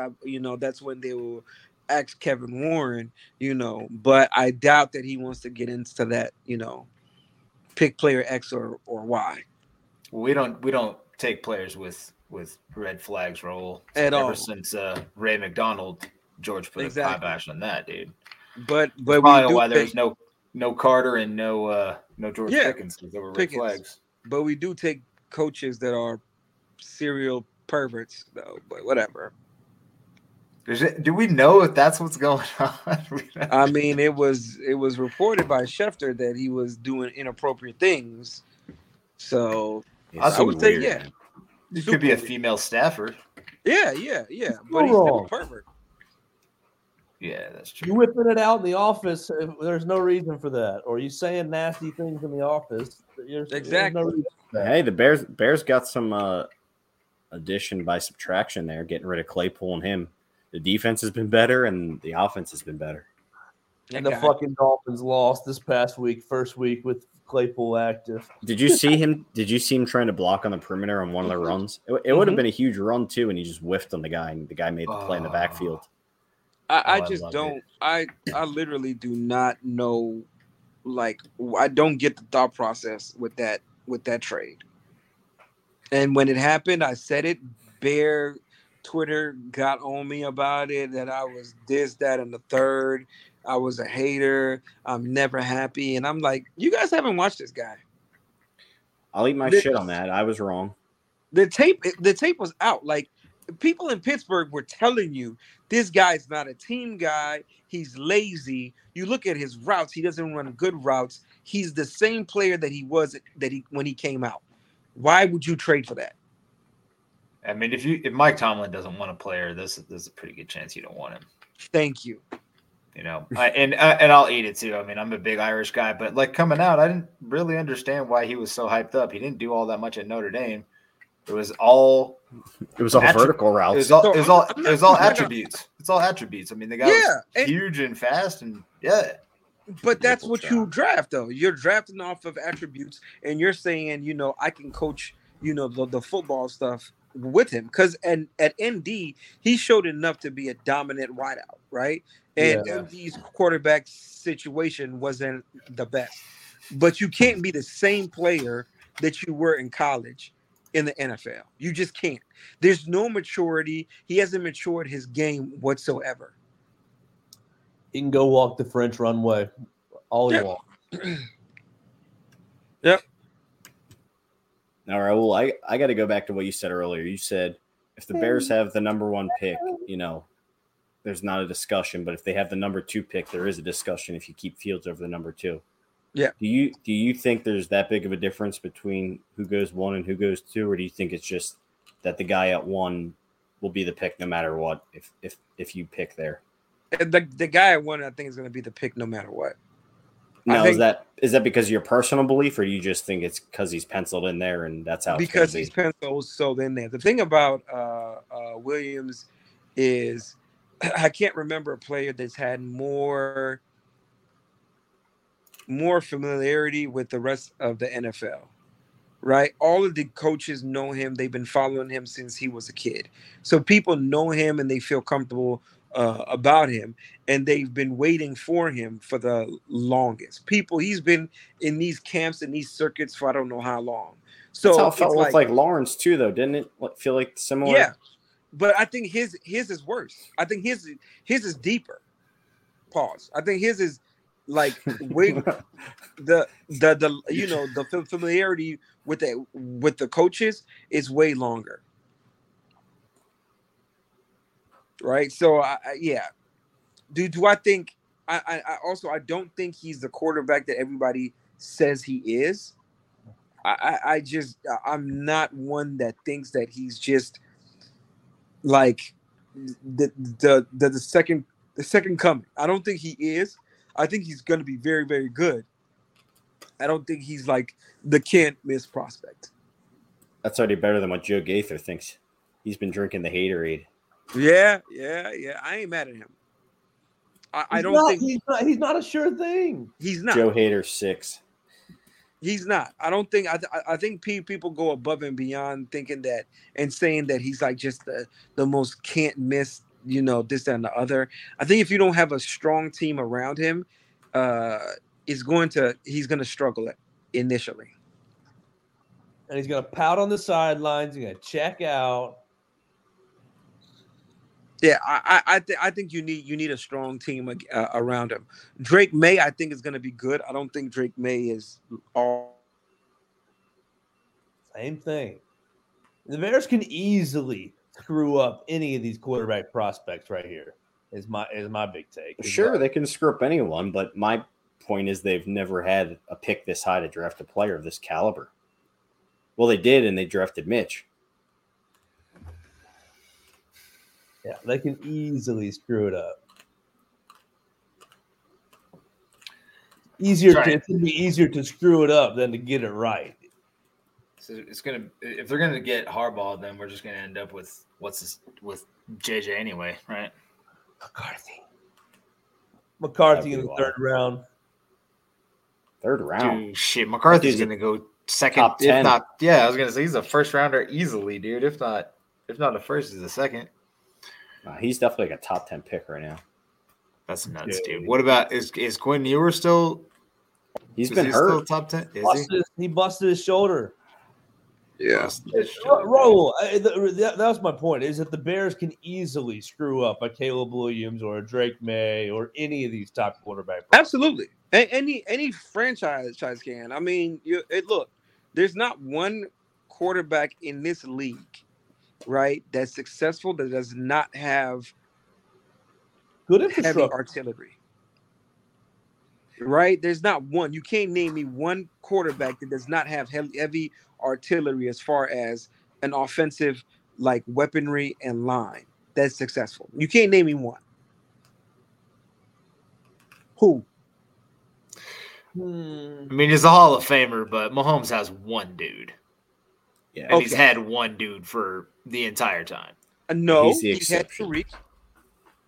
that's when they will ask Kevin Warren. But I doubt that he wants to get into that. Pick player X or Y. Well, we don't take players with red flags, Raul. At all. Ever since Ray McDonald, George put a five action on that, dude. But probably we do why there's no Carter and no George Pickens because there were red flags. But we do take coaches that are serial perverts, though. But whatever. Do we know if that's what's going on? I mean, it was reported by Schefter that he was doing inappropriate things. So I would say, it could be a female staffer. Yeah. But he's still a pervert. Yeah, that's true. You whipping it out in the office. There's no reason for that. Or you saying nasty things in the office. Exactly. There's no hey, the Bears got some addition by subtraction there, getting rid of Claypool and him. The defense has been better, and the offense has been better. And the fucking Dolphins lost this past week, first week with Claypool active. Did you see him? Did you see him trying to block on the perimeter on one of the runs? It would have been a huge run too, and he just whiffed on the guy, and the guy made the play in the backfield. I just don't. It. I literally do not know. Like, I don't get the thought process with that trade. And when it happened, I said it. Bear Twitter got on me about it, that I was this, that, and the third. I was a hater. I'm never happy. And I'm like, you guys haven't watched this guy. I'll eat my shit on that. I was wrong. The tape was out. Like, people in Pittsburgh were telling you, this guy's not a team guy. He's lazy. You look at his routes. He doesn't run good routes. He's the same player that he was when he came out. Why would you trade for that? I mean, if Mike Tomlin doesn't want a player, there's a pretty good chance you don't want him. Thank you. And I'll eat it too. I mean, I'm a big Irish guy, but like coming out, I didn't really understand why he was so hyped up. He didn't do all that much at Notre Dame. It was all vertical routes. It was all attributes. It's all attributes. I mean, the guy was huge and fast, and But that's what you draft, though. You're drafting off of attributes, and you're saying, you know, I can coach, you know, the football stuff with him. Because at ND, he showed enough to be a dominant wideout, right? And ND's quarterback situation wasn't the best. But you can't be the same player that you were in college in the NFL. You just can't. There's no maturity. He hasn't matured his game whatsoever. He can go walk the French runway all he wants. Yep. All right. Well, I got to go back to what you said earlier. You said if the Bears have the number one pick, you know, there's not a discussion. But if they have the number two pick, there is a discussion if you keep Fields over the number two. Yeah. Do you think there's that big of a difference between who goes one and who goes two, or do you think it's just that the guy at one will be the pick no matter what if you pick there? The guy at one, I think, is going to be the pick no matter what. Now, is that because of your personal belief, or you just think it's because he's penciled in there and that's how? Because he's penciled in there. The thing about Williams is I can't remember a player that's had more familiarity with the rest of the NFL, right? All of the coaches know him. They've been following him since he was a kid. So people know him and they feel comfortable about him, and they've been waiting for him for the longest. He's been in these camps and these circuits for I don't know how long. So that's how it felt like Lawrence too, though, didn't it? Feel like similar? Yeah, but I think his is worse. I think his is deeper. Pause. I think his is, like, wait, the you know, the familiarity with the coaches is way longer, right? So do I think I don't think he's the quarterback that everybody says he is. I'm not one that thinks that he's just like the second coming. I don't think he is. I think he's going to be very, very good. I don't think he's like the can't-miss prospect. That's already better than what Joe Gaither thinks. He's been drinking the haterade. Yeah. I ain't mad at him. He's not a sure thing. He's not. Joe Hader 6. He's not. I don't think. I think people go above and beyond thinking that and saying that he's like just the most can't-miss, you know, this, that, and the other. I think if you don't have a strong team around him, he's going to struggle initially. And he's going to pout on the sidelines. He's going to check out. Yeah, I think you need a strong team around him. Drake May, I think, is going to be good. I don't think Drake May is all. Same thing. The Bears can easily screw up any of these quarterback prospects right here is my big take. Sure, they can screw up anyone, but my point is they've never had a pick this high to draft a player of this caliber. Well, they did, and they drafted Mitch. Yeah, they can easily screw it up. It's going to be easier to screw it up than to get it right. So if they're gonna get Harbaugh, then we're just gonna end up with with JJ anyway, right? McCarthy in the third round. Third round, dude, shit. McCarthy's gonna go second, top 10. If not, yeah, I was gonna say he's a first rounder easily, dude. If not the first, he's the second. He's definitely like a top 10 pick right now. That's nuts, dude. What about is Quinn Ewers still? He's been hurt. Still top 10. He busted his shoulder. Yeah, Raul, that was my point, is that the Bears can easily screw up a Caleb Williams or a Drake May or any of these top quarterbacks. Absolutely. Any franchise can. I mean, look, there's not one quarterback in this league, right, that's successful that does not have good heavy artillery. Right? There's not one. You can't name me one quarterback that does not have heavy artillery as far as an offensive, like, weaponry and line that's successful. You can't name me one. Who? I mean, he's a Hall of Famer, but Mahomes has one dude. Yeah, and he's had one dude for the entire time. No, he's had Tyrique.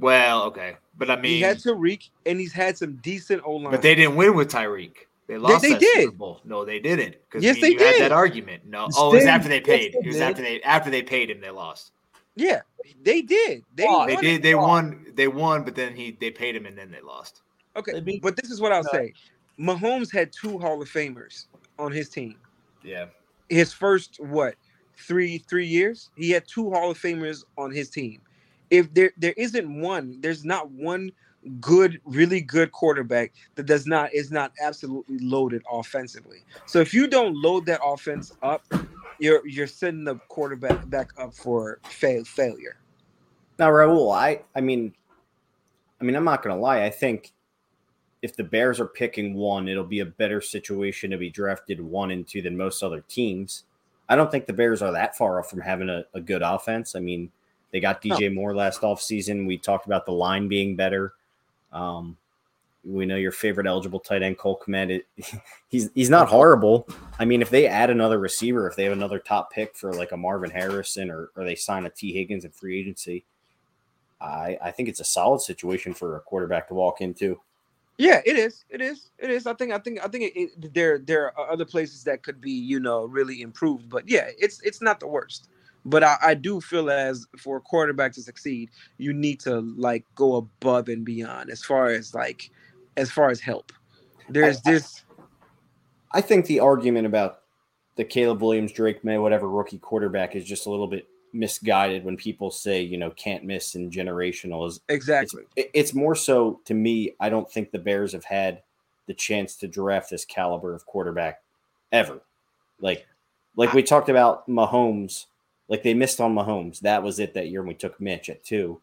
Well, okay. But I mean, he had Tyrique and he's had some decent O-line. But they didn't win with Tyrique. They lost that Super Bowl. No, they didn't. Yes, they did. Had that argument. No. Oh, it was after they paid. It was after they paid him, they lost. Yeah, they did. They did. They won. They won, but then they paid him, and then they lost. Okay, but this is what I'll say: Mahomes had two Hall of Famers on his team. Yeah, his first three years, he had two Hall of Famers on his team. If there isn't one, there's not one good, really good quarterback that is not absolutely loaded offensively. So if you don't load that offense up, you're sending the quarterback back up for failure. Now, Raul, I mean, I'm not going to lie. I think if the Bears are picking one, it'll be a better situation to be drafted 1 and 2 than most other teams. I don't think the Bears are that far off from having a good offense. I mean, they got DJ Moore last offseason. We talked about the line being better. We know your favorite eligible tight end, Cole Kmet. He's not horrible. I mean, if they add another receiver, if they have another top pick for like a Marvin Harrison or they sign a T. Higgins in free agency, I think it's a solid situation for a quarterback to walk into. Yeah, it is. It is. It is. I think there are other places that could be, really improved. But yeah, it's not the worst. But I do feel as for a quarterback to succeed, you need to like go above and beyond as far as help. I think the argument about the Caleb Williams, Drake May, whatever rookie quarterback is just a little bit misguided when people say, can't miss and generational is exactly. It's more so to me. I don't think the Bears have had the chance to draft this caliber of quarterback ever. Like we talked about Mahomes. Like, they missed on Mahomes. That was it that year when we took Mitch at 2.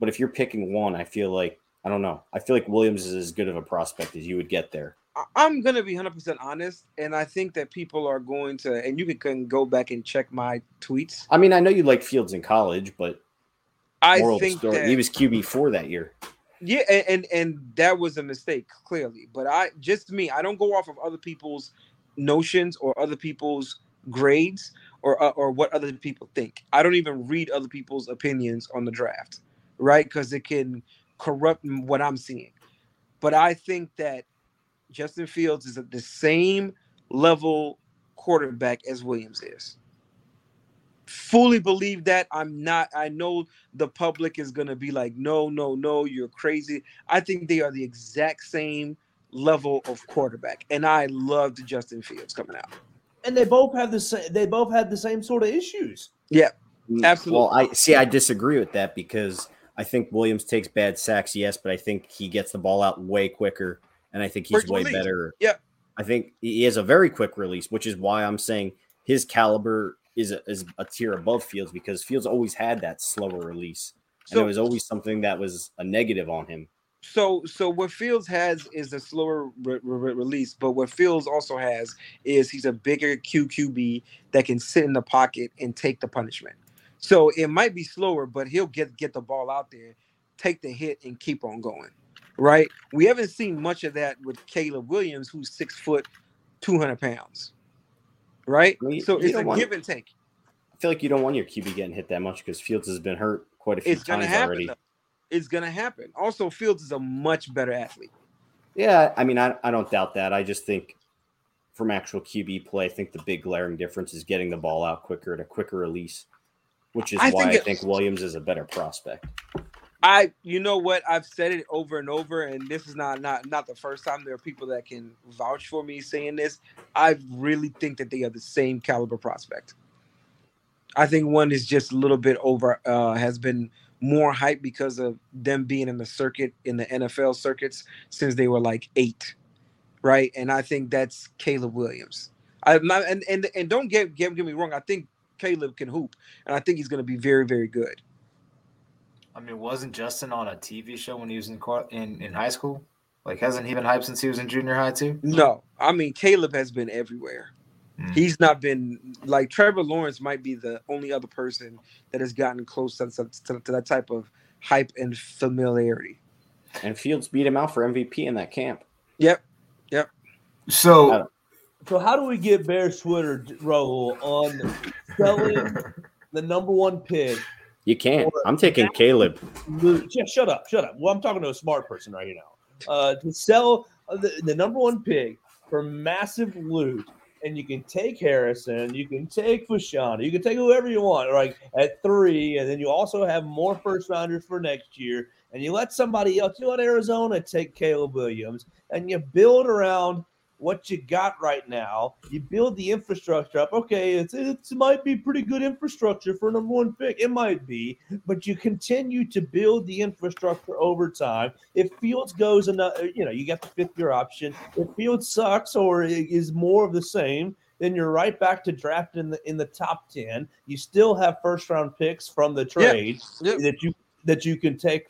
But if you're picking 1, I feel like, I don't know. I feel like Williams is as good of a prospect as you would get there. I'm going to be 100% honest, and I think that people are going to, and you can go back and check my tweets. I mean, I know you like Fields in college, but I think that, he was QB4 that year. Yeah, and that was a mistake, clearly. But I don't go off of other people's notions or other people's grades. Or what other people think. I don't even read other people's opinions on the draft, right? Because it can corrupt what I'm seeing. But I think that Justin Fields is at the same level quarterback as Williams is. Fully believe that. I'm not. I know the public is going to be like, no, you're crazy. I think they are the exact same level of quarterback. And I loved Justin Fields coming out. And they both had the same sort of issues. Yeah, absolutely. Well, I disagree with that because I think Williams takes bad sacks, yes, but I think he gets the ball out way quicker, and I think he's way better. Yeah, I think he has a very quick release, which is why I'm saying his caliber is a tier above Fields because Fields always had that slower release, and it was always something that was a negative on him. So what Fields has is a slower release, but what Fields also has is he's a bigger QB that can sit in the pocket and take the punishment. So it might be slower, but he'll get the ball out there, take the hit, and keep on going, right? We haven't seen much of that with Caleb Williams, who's 6 foot, 200 pounds, right? So it's a give and take. I feel like you don't want your QB getting hit that much because Fields has been hurt quite a few times already. It's going to happen. Also, Fields is a much better athlete. Yeah, I mean, I don't doubt that. I just think from actual QB play, I think the big glaring difference is getting the ball out quicker and a quicker release, which is why I think Williams is a better prospect. You know what? I've said it over and over, and this is not the first time. There are people that can vouch for me saying this. I really think that they are the same caliber prospect. I think one is just a little bit over, has been more hype because of them being in the circuit, in the NFL circuits since they were like 8, right? And I think that's Caleb Williams. I'm not, and don't get me wrong. I think Caleb can hoop, and I think he's going to be very, very good. I mean, wasn't Justin on a TV show when he was in high school? Like, hasn't he been hyped since he was in junior high too? No, I mean Caleb has been everywhere. He's not been like Trevor Lawrence might be the only other person that has gotten close to that type of hype and familiarity. And Fields beat him out for MVP in that camp. Yep. So how do we get Bears Twitter, Raul, on selling the number 1 pick You can't. I'm taking Caleb. Shut up. Well, I'm talking to a smart person right now. To sell the number one pick for massive loot, and you can take Harrison, you can take Fashana, you can take whoever you want, like at 3, and then you also have more first-rounders for next year, and you let somebody else, you let Arizona take Caleb Williams, and you build around what you got right now. You build the infrastructure up. Okay, it might be pretty good infrastructure for a number one pick. It might be, but you continue to build the infrastructure over time. If Fields goes another, you got the fifth-year option. If Fields sucks or is more of the same, then you're right back to drafting in the top 10. You still have first-round picks from the trade that you can take,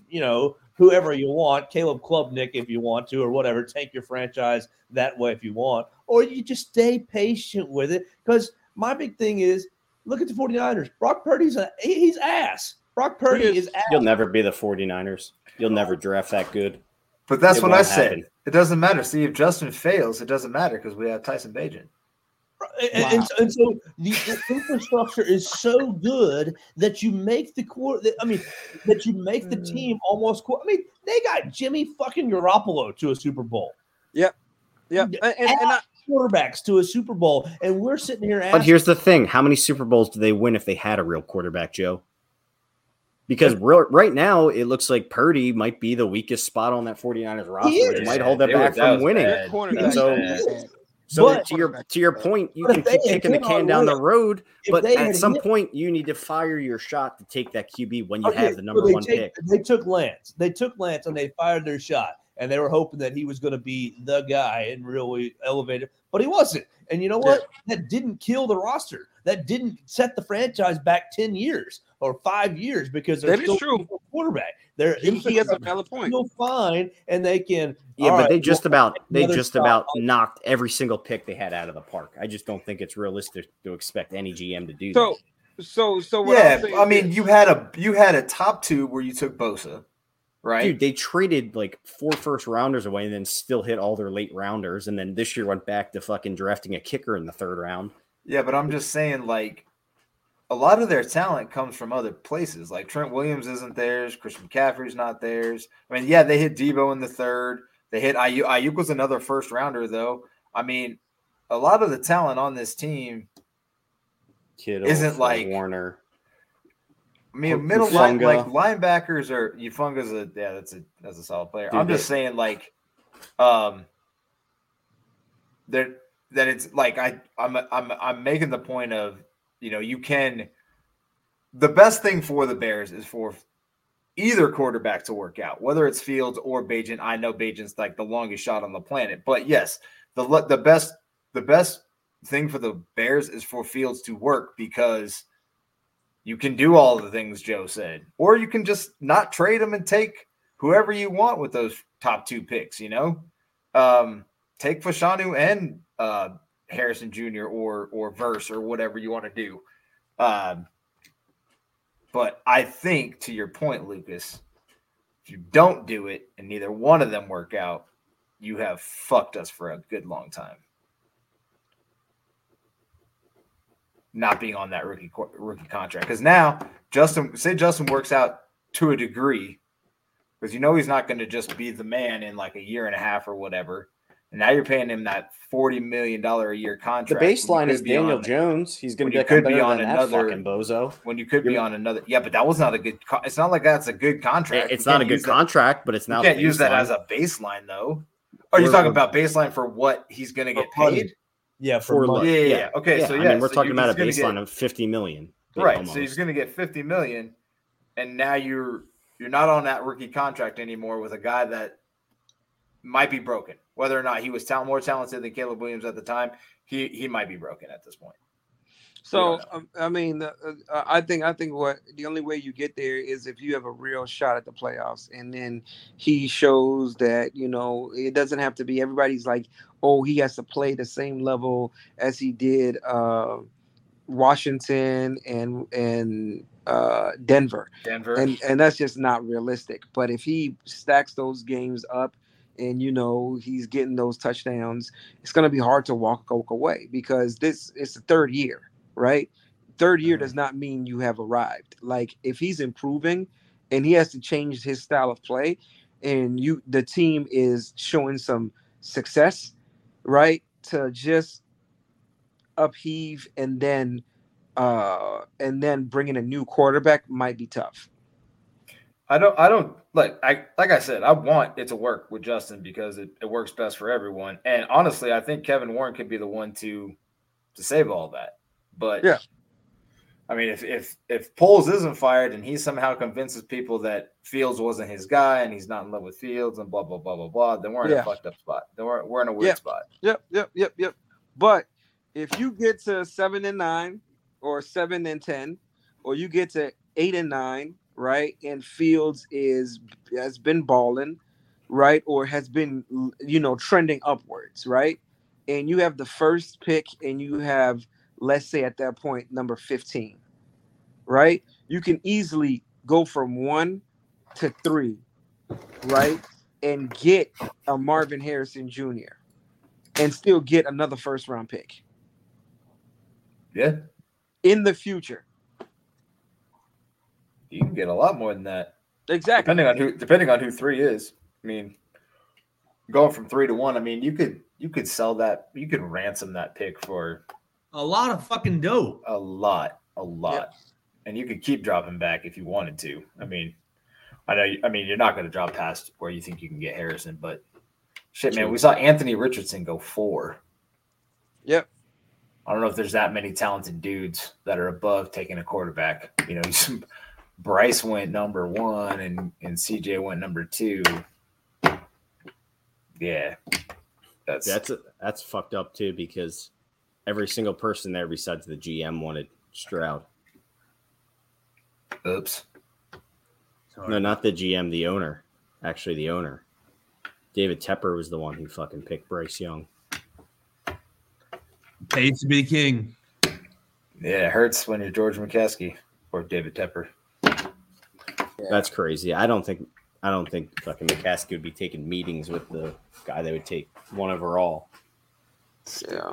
whoever you want, Caleb Klubnik if you want to or whatever, take your franchise that way if you want. Or you just stay patient with it, because my big thing is, look at the 49ers. Brock Purdy's he's ass. Brock Purdy is ass. You'll never be the 49ers. You'll never draft that good. But that's what I said. It doesn't matter. See, if Justin fails, it doesn't matter because we have Tyson Bagent. And so the infrastructure is so good that you make the team almost. They got Jimmy fucking Garoppolo to a Super Bowl. Yep. And quarterbacks to a Super Bowl, and we're sitting here. But here's the thing: how many Super Bowls do they win if they had a real quarterback, Joe? Because right now it looks like Purdy might be the weakest spot on that 49ers roster, which might hold them back from winning. So to your point, you can keep kicking the can down the road, but at some point you need to fire your shot to take that QB when you have the number one pick. They took Lance, and they fired their shot, and they were hoping that he was going to be the guy and really elevate it, but he wasn't. And you know what? That didn't kill the roster. That didn't set the franchise back 10 years or 5 years because they're still a quarterback. He has a valid point. You'll find, and they can. Yeah, but they just about knocked every single pick they had out of the park. I just don't think it's realistic to expect any GM to do that. So you had a top two where you took Bosa, right? Dude, they traded like 4 first rounders away and then still hit all their late rounders, and then this year went back to fucking drafting a kicker in the 3rd round. Yeah, but I'm just saying, like, a lot of their talent comes from other places. Like Trent Williams isn't theirs. Christian McCaffrey's not theirs. I mean, yeah, they hit Debo in the 3rd. They hit Ayuk. Ayuk was another first rounder, though. I mean, a lot of the talent on this team isn't like Warner. I mean, middle line, like linebackers are Ufunga's that's a solid player. Dude, I'm just saying, like, that it's like I'm making the point of. The best thing for the Bears is for either quarterback to work out, whether it's Fields or Bagent. I know Bagent's like the longest shot on the planet, but yes, the best thing for the Bears is for Fields to work, because you can do all the things Joe said, or you can just not trade them and take whoever you want with those top 2 picks, take Fashanu and, Harrison Jr. or Verse or whatever you want to do. But I think, to your point, Lucas, if you don't do it and neither one of them work out, you have fucked us for a good long time. Not being on that rookie contract. Because now, Justin works out to a degree, because he's not going to just be the man in like a year and a half or whatever. And now you're paying him that $40 million a year contract. The baseline is Daniel Jones. He's going to be on another fucking bozo. When you could be on another, yeah, but that was not a good. It's not like that's a good contract. It's not a good contract, but it's not. You can't use that as a baseline, though. Are you talking about baseline for what he's going to get paid? Yeah, for okay, yeah, so yeah, I mean, we're talking about a baseline of $50 million, right? Almost. So he's going to get $50 million, and now you're not on that rookie contract anymore with a guy that might be broken. Whether or not he was more talented than Caleb Williams at the time, he might be broken at this point. So, I mean, I think what the only way you get there is if you have a real shot at the playoffs, and then he shows that, it doesn't have to be everybody's like, oh, he has to play the same level as he did Washington and Denver. And that's just not realistic. But if he stacks those games up, and he's getting those touchdowns, it's going to be hard to walk away, because this is the 3rd year, right? Third year does not mean you have arrived. Like, if he's improving and he has to change his style of play and the team is showing some success, right, to just upheave and then bringing a new quarterback might be tough. I want it to work with Justin because it works best for everyone. And honestly, I think Kevin Warren could be the one to save all that. But yeah, I mean, if Poles isn't fired and he somehow convinces people that Fields wasn't his guy and he's not in love with Fields and blah blah blah blah blah, then we're in a fucked up spot. Then we're in a weird spot. Yep. But if you get to 7-9 or 7-10, or you get to 8-9. Right, and Fields has been balling, right, or has been, you know, trending upwards, right, and you have the first pick and you have, let's say at that point, number 15, right, you can easily go from 1 to 3, right, and get a Marvin Harrison Jr. and still get another first round pick. Yeah. In the future. You can get a lot more than that. Exactly. Depending on who 3 is. I mean, going from 3 to 1, I mean, you could sell that, you could ransom that pick for a lot of fucking dough. A lot. Yep. And you could keep dropping back if you wanted to. I mean, you're not going to drop past where you think you can get Harrison, but shit, man, we saw Anthony Richardson go 4. Yep. I don't know if there's that many talented dudes that are above taking a quarterback. You know, Bryce went number 1 and CJ went number 2. Yeah. That's fucked up too, because every single person there besides the GM wanted Stroud. Oops. Sorry. No, not the GM, the owner. Actually, the owner. David Tepper was the one who fucking picked Bryce Young. Paid to be king. Yeah, it hurts when you're George McCaskey or David Tepper. Yeah. That's crazy. I don't think fucking McCaskey would be taking meetings with the guy that would take 1 overall. Yeah.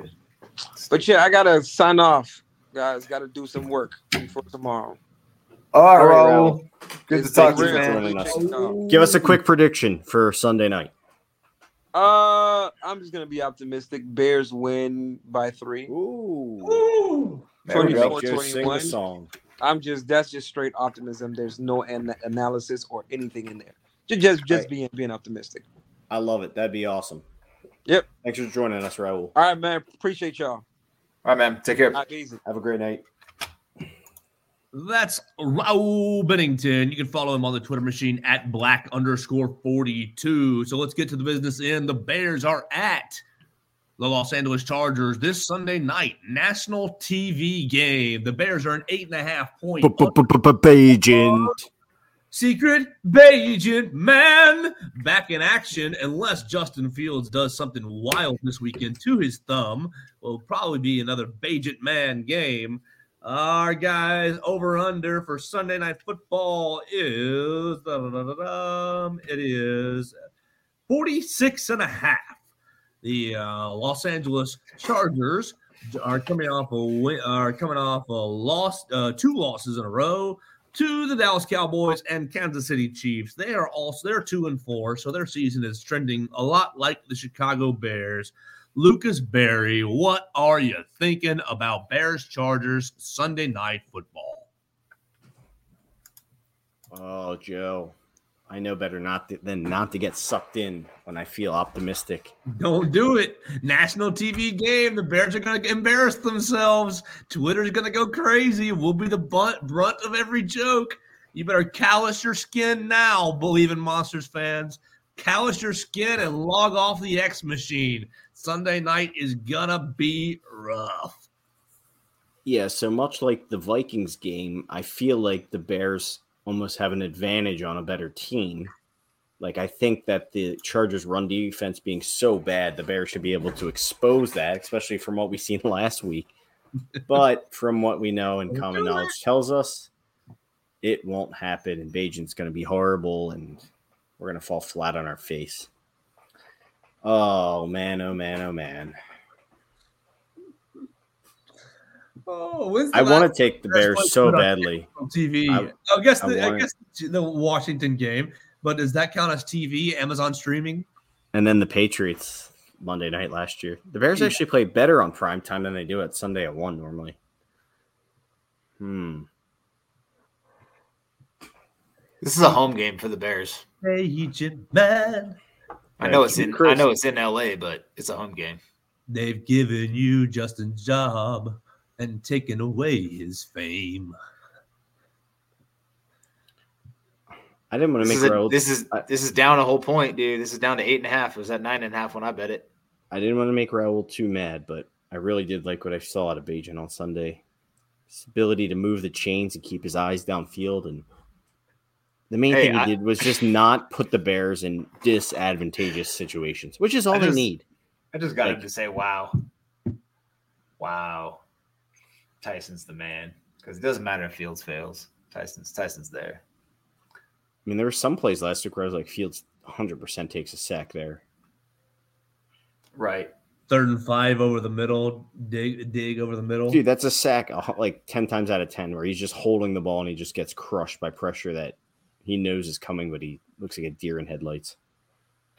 But yeah, I gotta sign off, guys. Gotta do some work before tomorrow. All right, Raul. Good to talk to you, man. Give us a quick prediction for Sunday night. I'm just gonna be optimistic. Bears win by 3. Ooh. 24-21. Song. That's just straight optimism. There's no analysis or anything in there. Just being optimistic. I love it. That'd be awesome. Yep. Thanks for joining us, Raul. All right, man. Appreciate y'all. All right, man. Take care. Have a great night. That's Raul Bennington. You can follow him on the Twitter machine at black_42. So let's get to the business end. The Bears are at the Los Angeles Chargers this Sunday night, national TV game. The Bears are an 8.5 point. Bagent. Secret Bagent, man, back in action. Unless Justin Fields does something wild this weekend to his thumb, will probably be another Bagent man game. Our guys over under for Sunday night football is it is 46.5. The Los Angeles Chargers are coming off a loss, 2 losses in a row to the Dallas Cowboys and Kansas City Chiefs. They are also 2-4, so their season is trending a lot like the Chicago Bears. Lucas Barry, what are you thinking about Bears Chargers Sunday night football? Oh, Joe. I know better than not to get sucked in when I feel optimistic. Don't do it. National TV game. The Bears are going to embarrass themselves. Twitter's going to go crazy. We'll be the brunt of every joke. You better callous your skin now, Believe in Monsters fans. Callous your skin and log off the X machine. Sunday night is going to be rough. Yeah, so much like the Vikings game, I feel like the Bears almost have an advantage on a better team. Like, I think that the Chargers' run defense being so bad, the Bears should be able to expose that, especially from what we seen last week. But from what we know and common knowledge tells us, it won't happen, and Bagent's going to be horrible, and we're going to fall flat on our face. Oh, man, oh, man, oh, man. I want to take the Bears so badly. On TV. I guess the Washington game, but does that count as TV, Amazon streaming? And then the Patriots Monday night last year. The Bears actually play better on primetime than they do at Sunday at 1 normally. This is a home game for the Bears. Hey, you Jim, man. I know it's in LA, but it's a home game. They've given you Justin's job and taken away his fame. I didn't want to This is down a whole point, dude. This is down to 8.5. It was at 9.5 when I bet it. I didn't want to make Raul too mad, but I really did like what I saw out of Bagent on Sunday. His ability to move the chains and keep his eyes downfield, and the main thing he did was just not put the Bears in disadvantageous situations, which is all they need. I just got him to say, wow, Tyson's the man, because it doesn't matter if Fields fails. Tyson's there. I mean, there were some plays last week where I was like, Fields 100% takes a sack there. Right. 3rd and 5 over the middle, dig over the middle. Dude, that's a sack like 10 times out of 10 where he's just holding the ball and he just gets crushed by pressure that he knows is coming, but he looks like a deer in headlights.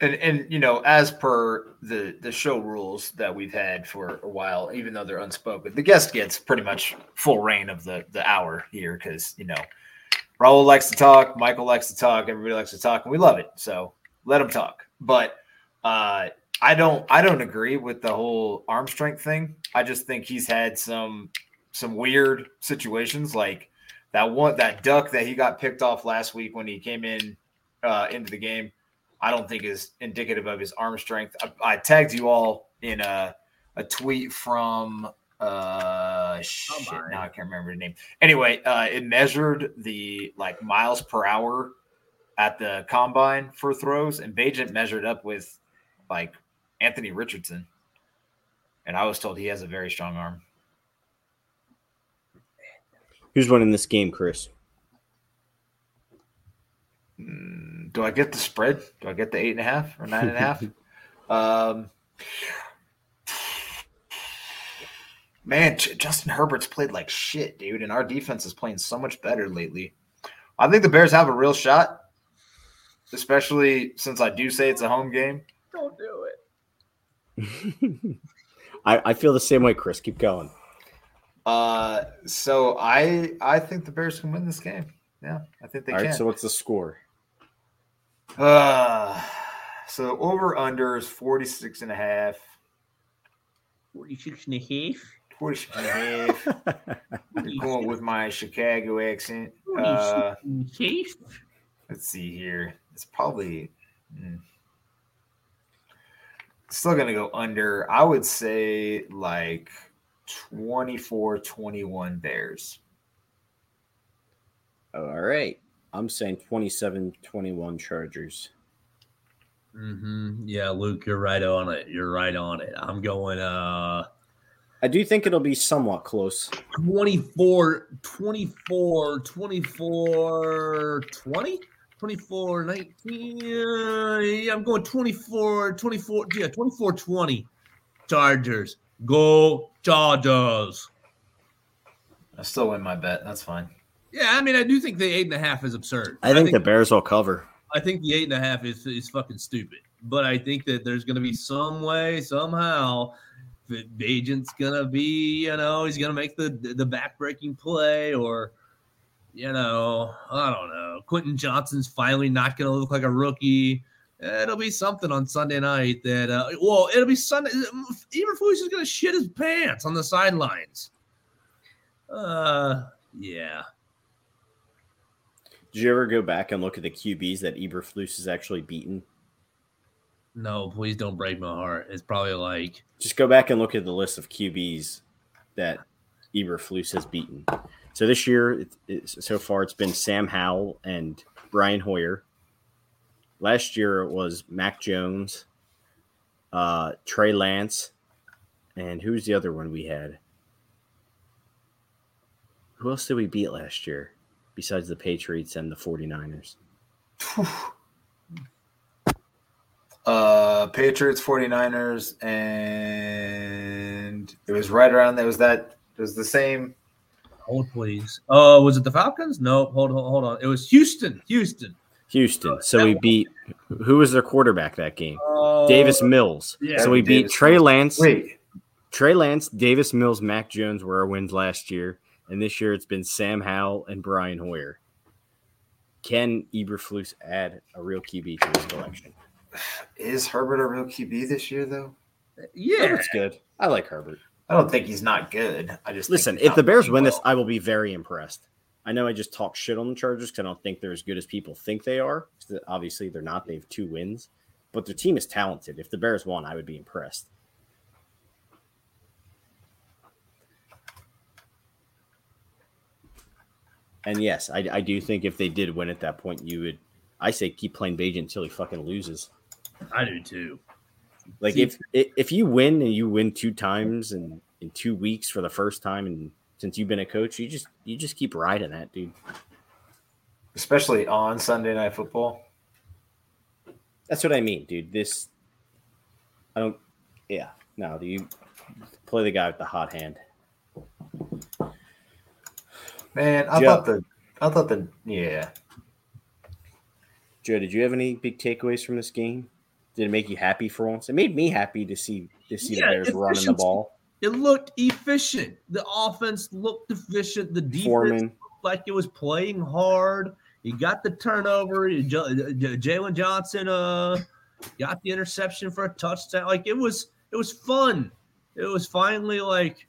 And you know, as per the show rules that we've had for a while, even though they're unspoken, the guest gets pretty much full reign of the hour here because, you know, Raul likes to talk, Michael likes to talk, everybody likes to talk, and we love it. So let them talk. But I don't agree with the whole arm strength thing. I just think he's had some weird situations, like that duck that he got picked off last week when he came in into the game. I don't think is indicative of his arm strength. I tagged you all in a tweet from now I can't remember the name. Anyway, it measured the like miles per hour at the combine for throws, and Bagent measured up with like Anthony Richardson, and I was told he has a very strong arm. Who's winning this game, Chris? Do I get the spread? Do I get the 8.5 or 9.5? Man, Justin Herbert's played like shit, dude, and our defense is playing so much better lately. I think the Bears have a real shot, especially since I do say it's a home game. Don't do it. I feel the same way, Chris. Keep going. So I think the Bears can win this game. Yeah, I think they can. All right, so what's the score? So over-under is 46.5. 46.5? 46.5. I'm going with my Chicago accent. 46.5? Let's see here. It's probably still going to go under. I would say like 24-21 Bears. All right. I'm saying 27-21 Chargers. Yeah, Luke, you're right on it. I'm going I do think it'll be somewhat close. 24-20? 24-19. I'm going 24-24. Yeah, 24-20 Chargers. Go Chargers. I still win my bet. That's fine. Yeah, I mean, I do think the 8.5 is absurd. I think the Bears will cover. I think the 8.5 is fucking stupid. But I think that there's going to be some way, somehow, that Bagent's going to be, you know, he's going to make the backbreaking play, or, you know, I don't know. Quentin Johnson's finally not going to look like a rookie. It'll be something on Sunday night that, well, it'll be Sunday. Even Flus is going to shit his pants on the sidelines. Yeah. Did you ever go back and look at the QBs that Eberflus has actually beaten? No, please don't break my heart. It's probably like... Just go back and look at the list of QBs that Eberflus has beaten. So this year, so far, it's been Sam Howell and Brian Hoyer. Last year, it was Mac Jones, Trey Lance, and who's the other one we had? Who else did we beat last year? Besides the Patriots and the 49ers. Patriots, 49ers, and it was right around there. It was that Does the same. Hold please. Oh, was it the Falcons? No, hold on. It was Houston. So we beat – who was their quarterback that game? Davis Mills. Yeah, so we beat Trey Lance. Trey Lance, Davis Mills, Mac Jones were our wins last year. And this year it's been Sam Howell and Brian Hoyer. Can Eberflus add a real QB to his collection? Is Herbert a real QB this year, though? Yeah. Herbert's good. I like Herbert. I don't think he's not good. I just listen. If the Bears win this, I will be very impressed. I know I just talk shit on the Chargers because I don't think they're as good as people think they are. Obviously, they're not. They have 2 wins, but their team is talented. If the Bears won, I would be impressed. And yes, I do think if they did win at that point, you would. I say keep playing Bagent until he fucking loses. I do too. Like if you win and you win 2 times and in 2 weeks for the first time and since you've been a coach, you just keep riding that, dude. Especially on Sunday Night Football. That's what I mean, dude. Do you play the guy with the hot hand? Man, I thought Joe, did you have any big takeaways from this game? Did it make you happy for once? It made me happy to see the Bears running the ball. It looked efficient. The offense looked efficient. The defense looked like it was playing hard. He got the turnover. Jalen Johnson got the interception for a touchdown. Like it was fun. It was finally like,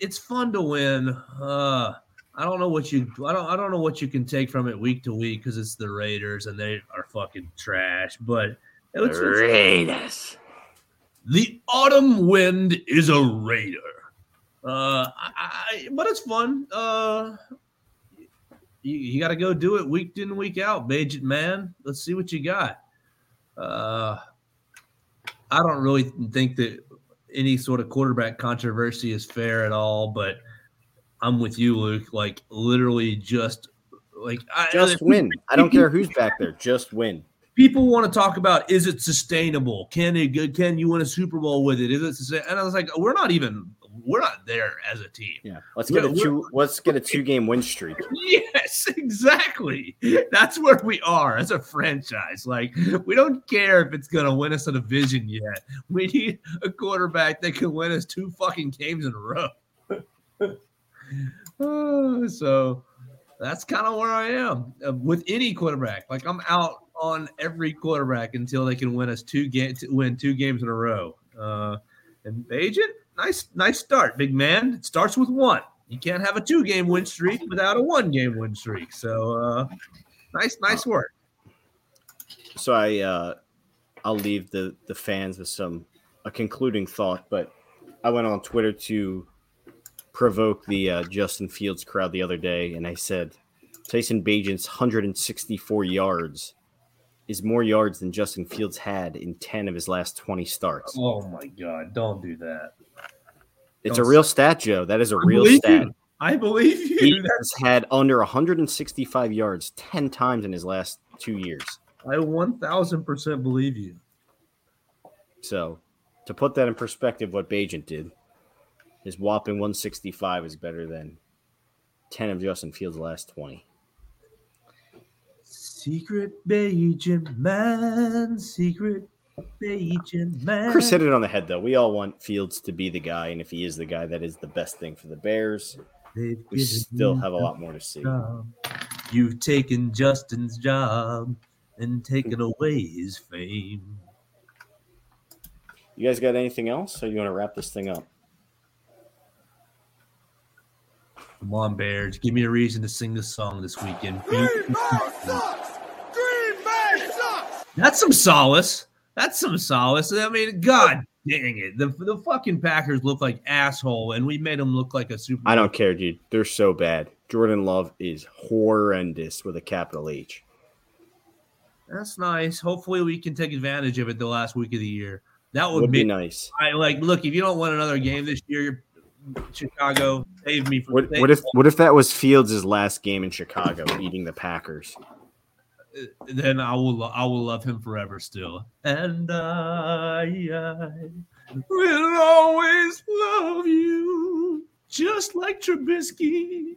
it's fun to win. I don't know what you can take from it week to week because it's the Raiders and they are fucking trash. But it's Raiders. The autumn wind is a Raider. But it's fun. You got to go do it week in, week out, Bagent man. Let's see what you got. I don't really think that any sort of quarterback controversy is fair at all, but. I'm with you, Luke. Like, literally just win. I don't care who's back there. Just win. People want to talk about, is it sustainable? Can you win a Super Bowl with it? Is it sustainable? And I was like, we're not there as a team. Yeah. Let's get a 2-game win streak. Yes, exactly. That's where we are as a franchise. Like, we don't care if it's going to win us a division yet. We need a quarterback that can win us 2 fucking games in a row. So that's kind of where I am with any quarterback. Like I'm out on every quarterback until they can win us 2 games in a row. And Bagent, nice start, big man. It starts with 1. You can't have a 2-game win streak without a 1-game win streak. So nice work. So I'll leave the fans with a concluding thought, but I went on Twitter to provoke the Justin Fields crowd the other day, and I said Tyson Bagent's 164 yards is more yards than Justin Fields had in 10 of his last 20 starts. Oh, my God. Don't do that. It's a real stat, Joe. That is a real stat. I believe you. He has had under 165 yards 10 times in his last 2 years. I 1,000% believe you. So, to put that in perspective, what Bagent did, his whopping 165 is better than 10 of Justin Fields' last 20. Secret Bagent man, secret Bagent man. Chris hit it on the head, though. We all want Fields to be the guy, and if he is the guy, that is the best thing for the Bears. We still have a lot more to see. You've taken Justin's job and taken away his fame. You guys got anything else, or you want to wrap this thing up? Come on, Bears. Give me a reason to sing this song this weekend. Green Bay sucks! Green Bay sucks! That's some solace. I mean, God dang it. The fucking Packers look like asshole, and we made them look like a Super Bowl. I don't care, dude. They're so bad. Jordan Love is horrendous with a capital H. That's nice. Hopefully we can take advantage of it the last week of the year. That would be nice. Look, if you don't win another game this year, you're Chicago, save me. What if that was Fields' last game in Chicago, beating the Packers? Then I will love him forever still. And I will always love you. just like Trubisky.